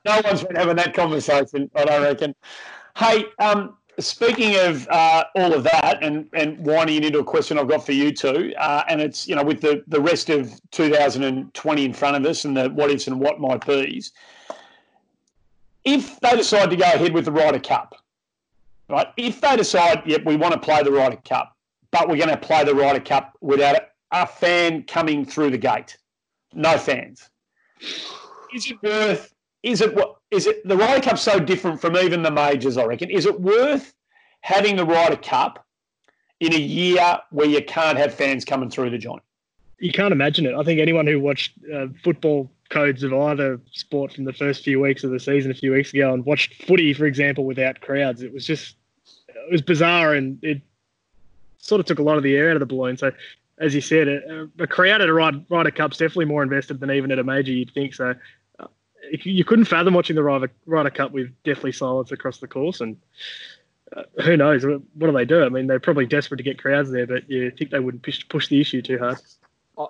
No one's been having that conversation, I don't reckon. Hey, speaking of all of that, and winding it into a question I've got for you two, and it's, you know, with the rest of 2020 in front of us and the what ifs and what might be's, if they decide to go ahead with the Ryder Cup, right? If they decide, yep, we want to play the Ryder Cup, but we're going to play the Ryder Cup without a fan coming through the gate. No fans. Is it the Ryder Cup's so different from even the majors, I reckon. Is it worth having the Ryder Cup in a year where you can't have fans coming through the joint? You can't imagine it. I think anyone who watched football codes of either sport from the first few weeks of the season a few weeks ago and watched footy, for example, without crowds, it was bizarre, and it sort of took a lot of the air out of the balloon. So, as you said, a crowd at a Ryder Cup's definitely more invested than even at a major, you'd think. So, if you couldn't fathom watching the Ryder Cup with deathly silence across the course, and who knows? What do they do? I mean, they're probably desperate to get crowds there, but you think they wouldn't push the issue too hard. I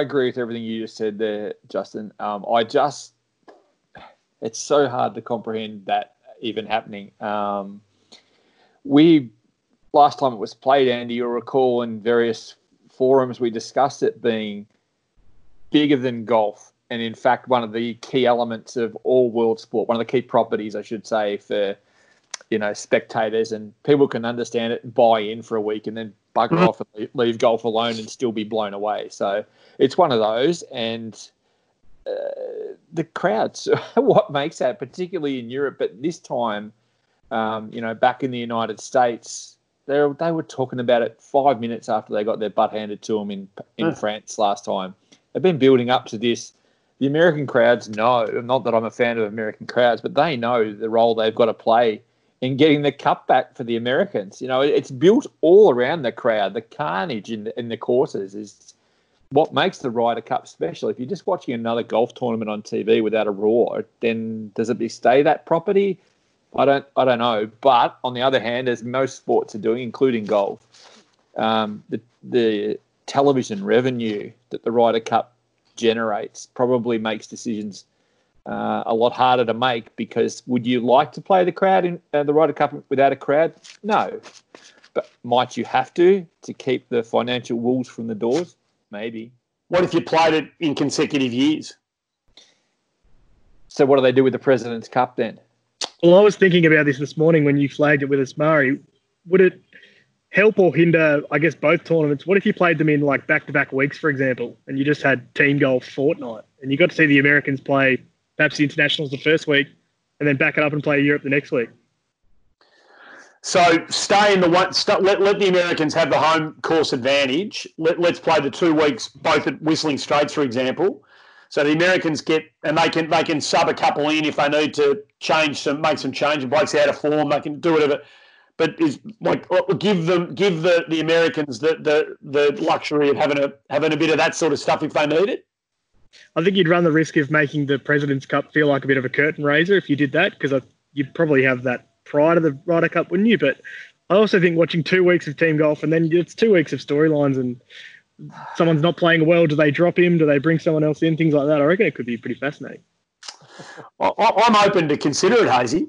agree with everything you just said there, Justin. It's so hard to comprehend that even happening. Last time it was played, Andy, you'll recall in various forums we discussed it being bigger than golf, and in fact one of the key elements of all world sport, one of the key properties, I should say, for, you know, spectators, and people can understand it and buy in for a week and then bugger off and leave golf alone and still be blown away. So it's one of those, and the crowds, what makes that, particularly in Europe, but this time, you know, back in the United States, they were talking about it 5 minutes after they got their butt handed to them in France last time. They've been building up to this. The American crowds know, not that I'm a fan of American crowds, but they know the role they've got to play in getting the cup back for the Americans. You know, it's built all around the crowd. The carnage in the courses is what makes the Ryder Cup special. If you're just watching another golf tournament on TV without a roar, then does it stay that property? I don't know. But on the other hand, as most sports are doing, including golf, the television revenue that the Ryder Cup generates probably makes decisions a lot harder to make, because would you like to play the crowd in the Ryder Cup without a crowd? No. But might you have to keep the financial wolves from the doors? Maybe. What if you played it in consecutive years? So what do they do with the President's Cup then? Well, I was thinking about this morning when you flagged it with us, Murray. Would it help or hinder, I guess, both tournaments? What if you played them in like back-to-back weeks, for example, and you just had team golf fortnight and you got to see the Americans play perhaps the internationals the first week and then back it up and play Europe the next week? So stay in the one. Let the Americans have the home course advantage. Let's play the 2 weeks both at Whistling Straits, for example. So the Americans get, and they can sub a couple in if they need to make some change. And blokes out of form, they can do whatever. But is like give the Americans the luxury of having a bit of that sort of stuff if they need it. I think you'd run the risk of making the President's Cup feel like a bit of a curtain raiser if you did that, because you'd probably have that prior to the Ryder Cup, wouldn't you? But I also think watching 2 weeks of team golf and then it's 2 weeks of storylines and someone's not playing well, do they drop him? Do they bring someone else in? Things like that. I reckon it could be pretty fascinating. I'm open to consider it, Hazy.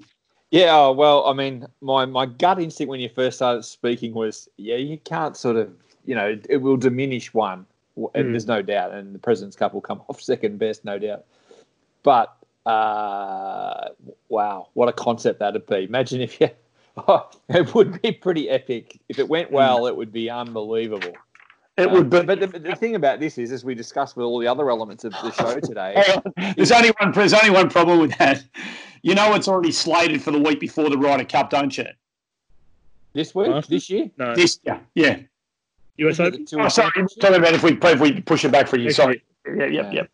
Yeah, well, I mean, my gut instinct when you first started speaking was, yeah, you can't sort of, you know, it will diminish one, and there's no doubt, and the President's Cup will come off second best, no doubt. But wow, what a concept that'd be. Imagine if it would be pretty epic. If it went well, it would be unbelievable. It would be. But the thing about this is, as we discussed with all the other elements of the show today, there's only one problem with that. You know it's already slated for the week before the Ryder Cup, don't you? This week? No. This year? No. This year, yeah. US Open? Oh, sorry, I'm talking about if we push it back for you, okay. Sorry. Yep.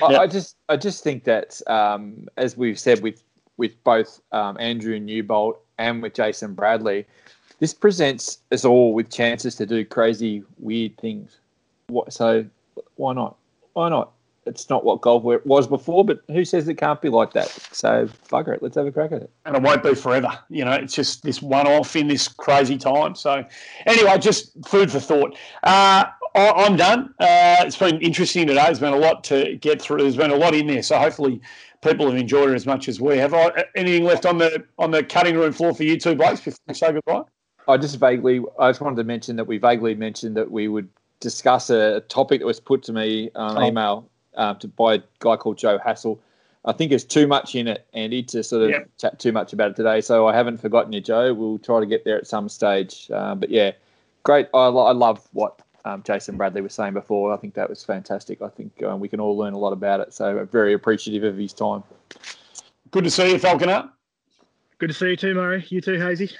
I just think that, as we've said with both Andrew Newbold and with Jason Bradley, this presents us all with chances to do crazy, weird things. So why not? Why not? It's not what golf was before, but who says it can't be like that? So bugger it. Let's have a crack at it. And it won't be forever. You know, it's just this one-off in this crazy time. So anyway, just food for thought. I'm done. It's been interesting today. There's been a lot to get through. There's been a lot in there, so hopefully people have enjoyed it as much as we have. Anything left on the cutting room floor for you two blokes before we say goodbye? I just wanted to mention that we vaguely mentioned that we would discuss a topic that was put to me on email by a guy called Joe Hassel. I think there's too much in it, Andy, to sort of chat too much about it today. So I haven't forgotten you, Joe. We'll try to get there at some stage. But yeah, great. I love what Jason Bradley was saying before. I think that was fantastic. I think we can all learn a lot about it. So very appreciative of his time. Good to see you, Falconer. Good to see you too, Murray. You too, Hazy.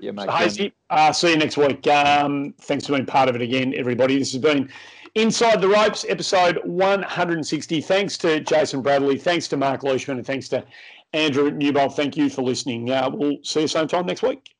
Yeah, mate. Hazy, see you next week. Thanks for being part of it again, everybody. This has been Inside the Ropes, episode 160. Thanks to Jason Bradley. Thanks to Mark Leishman. And thanks to Andrew Newbold. Thank you for listening. We'll see you same time next week.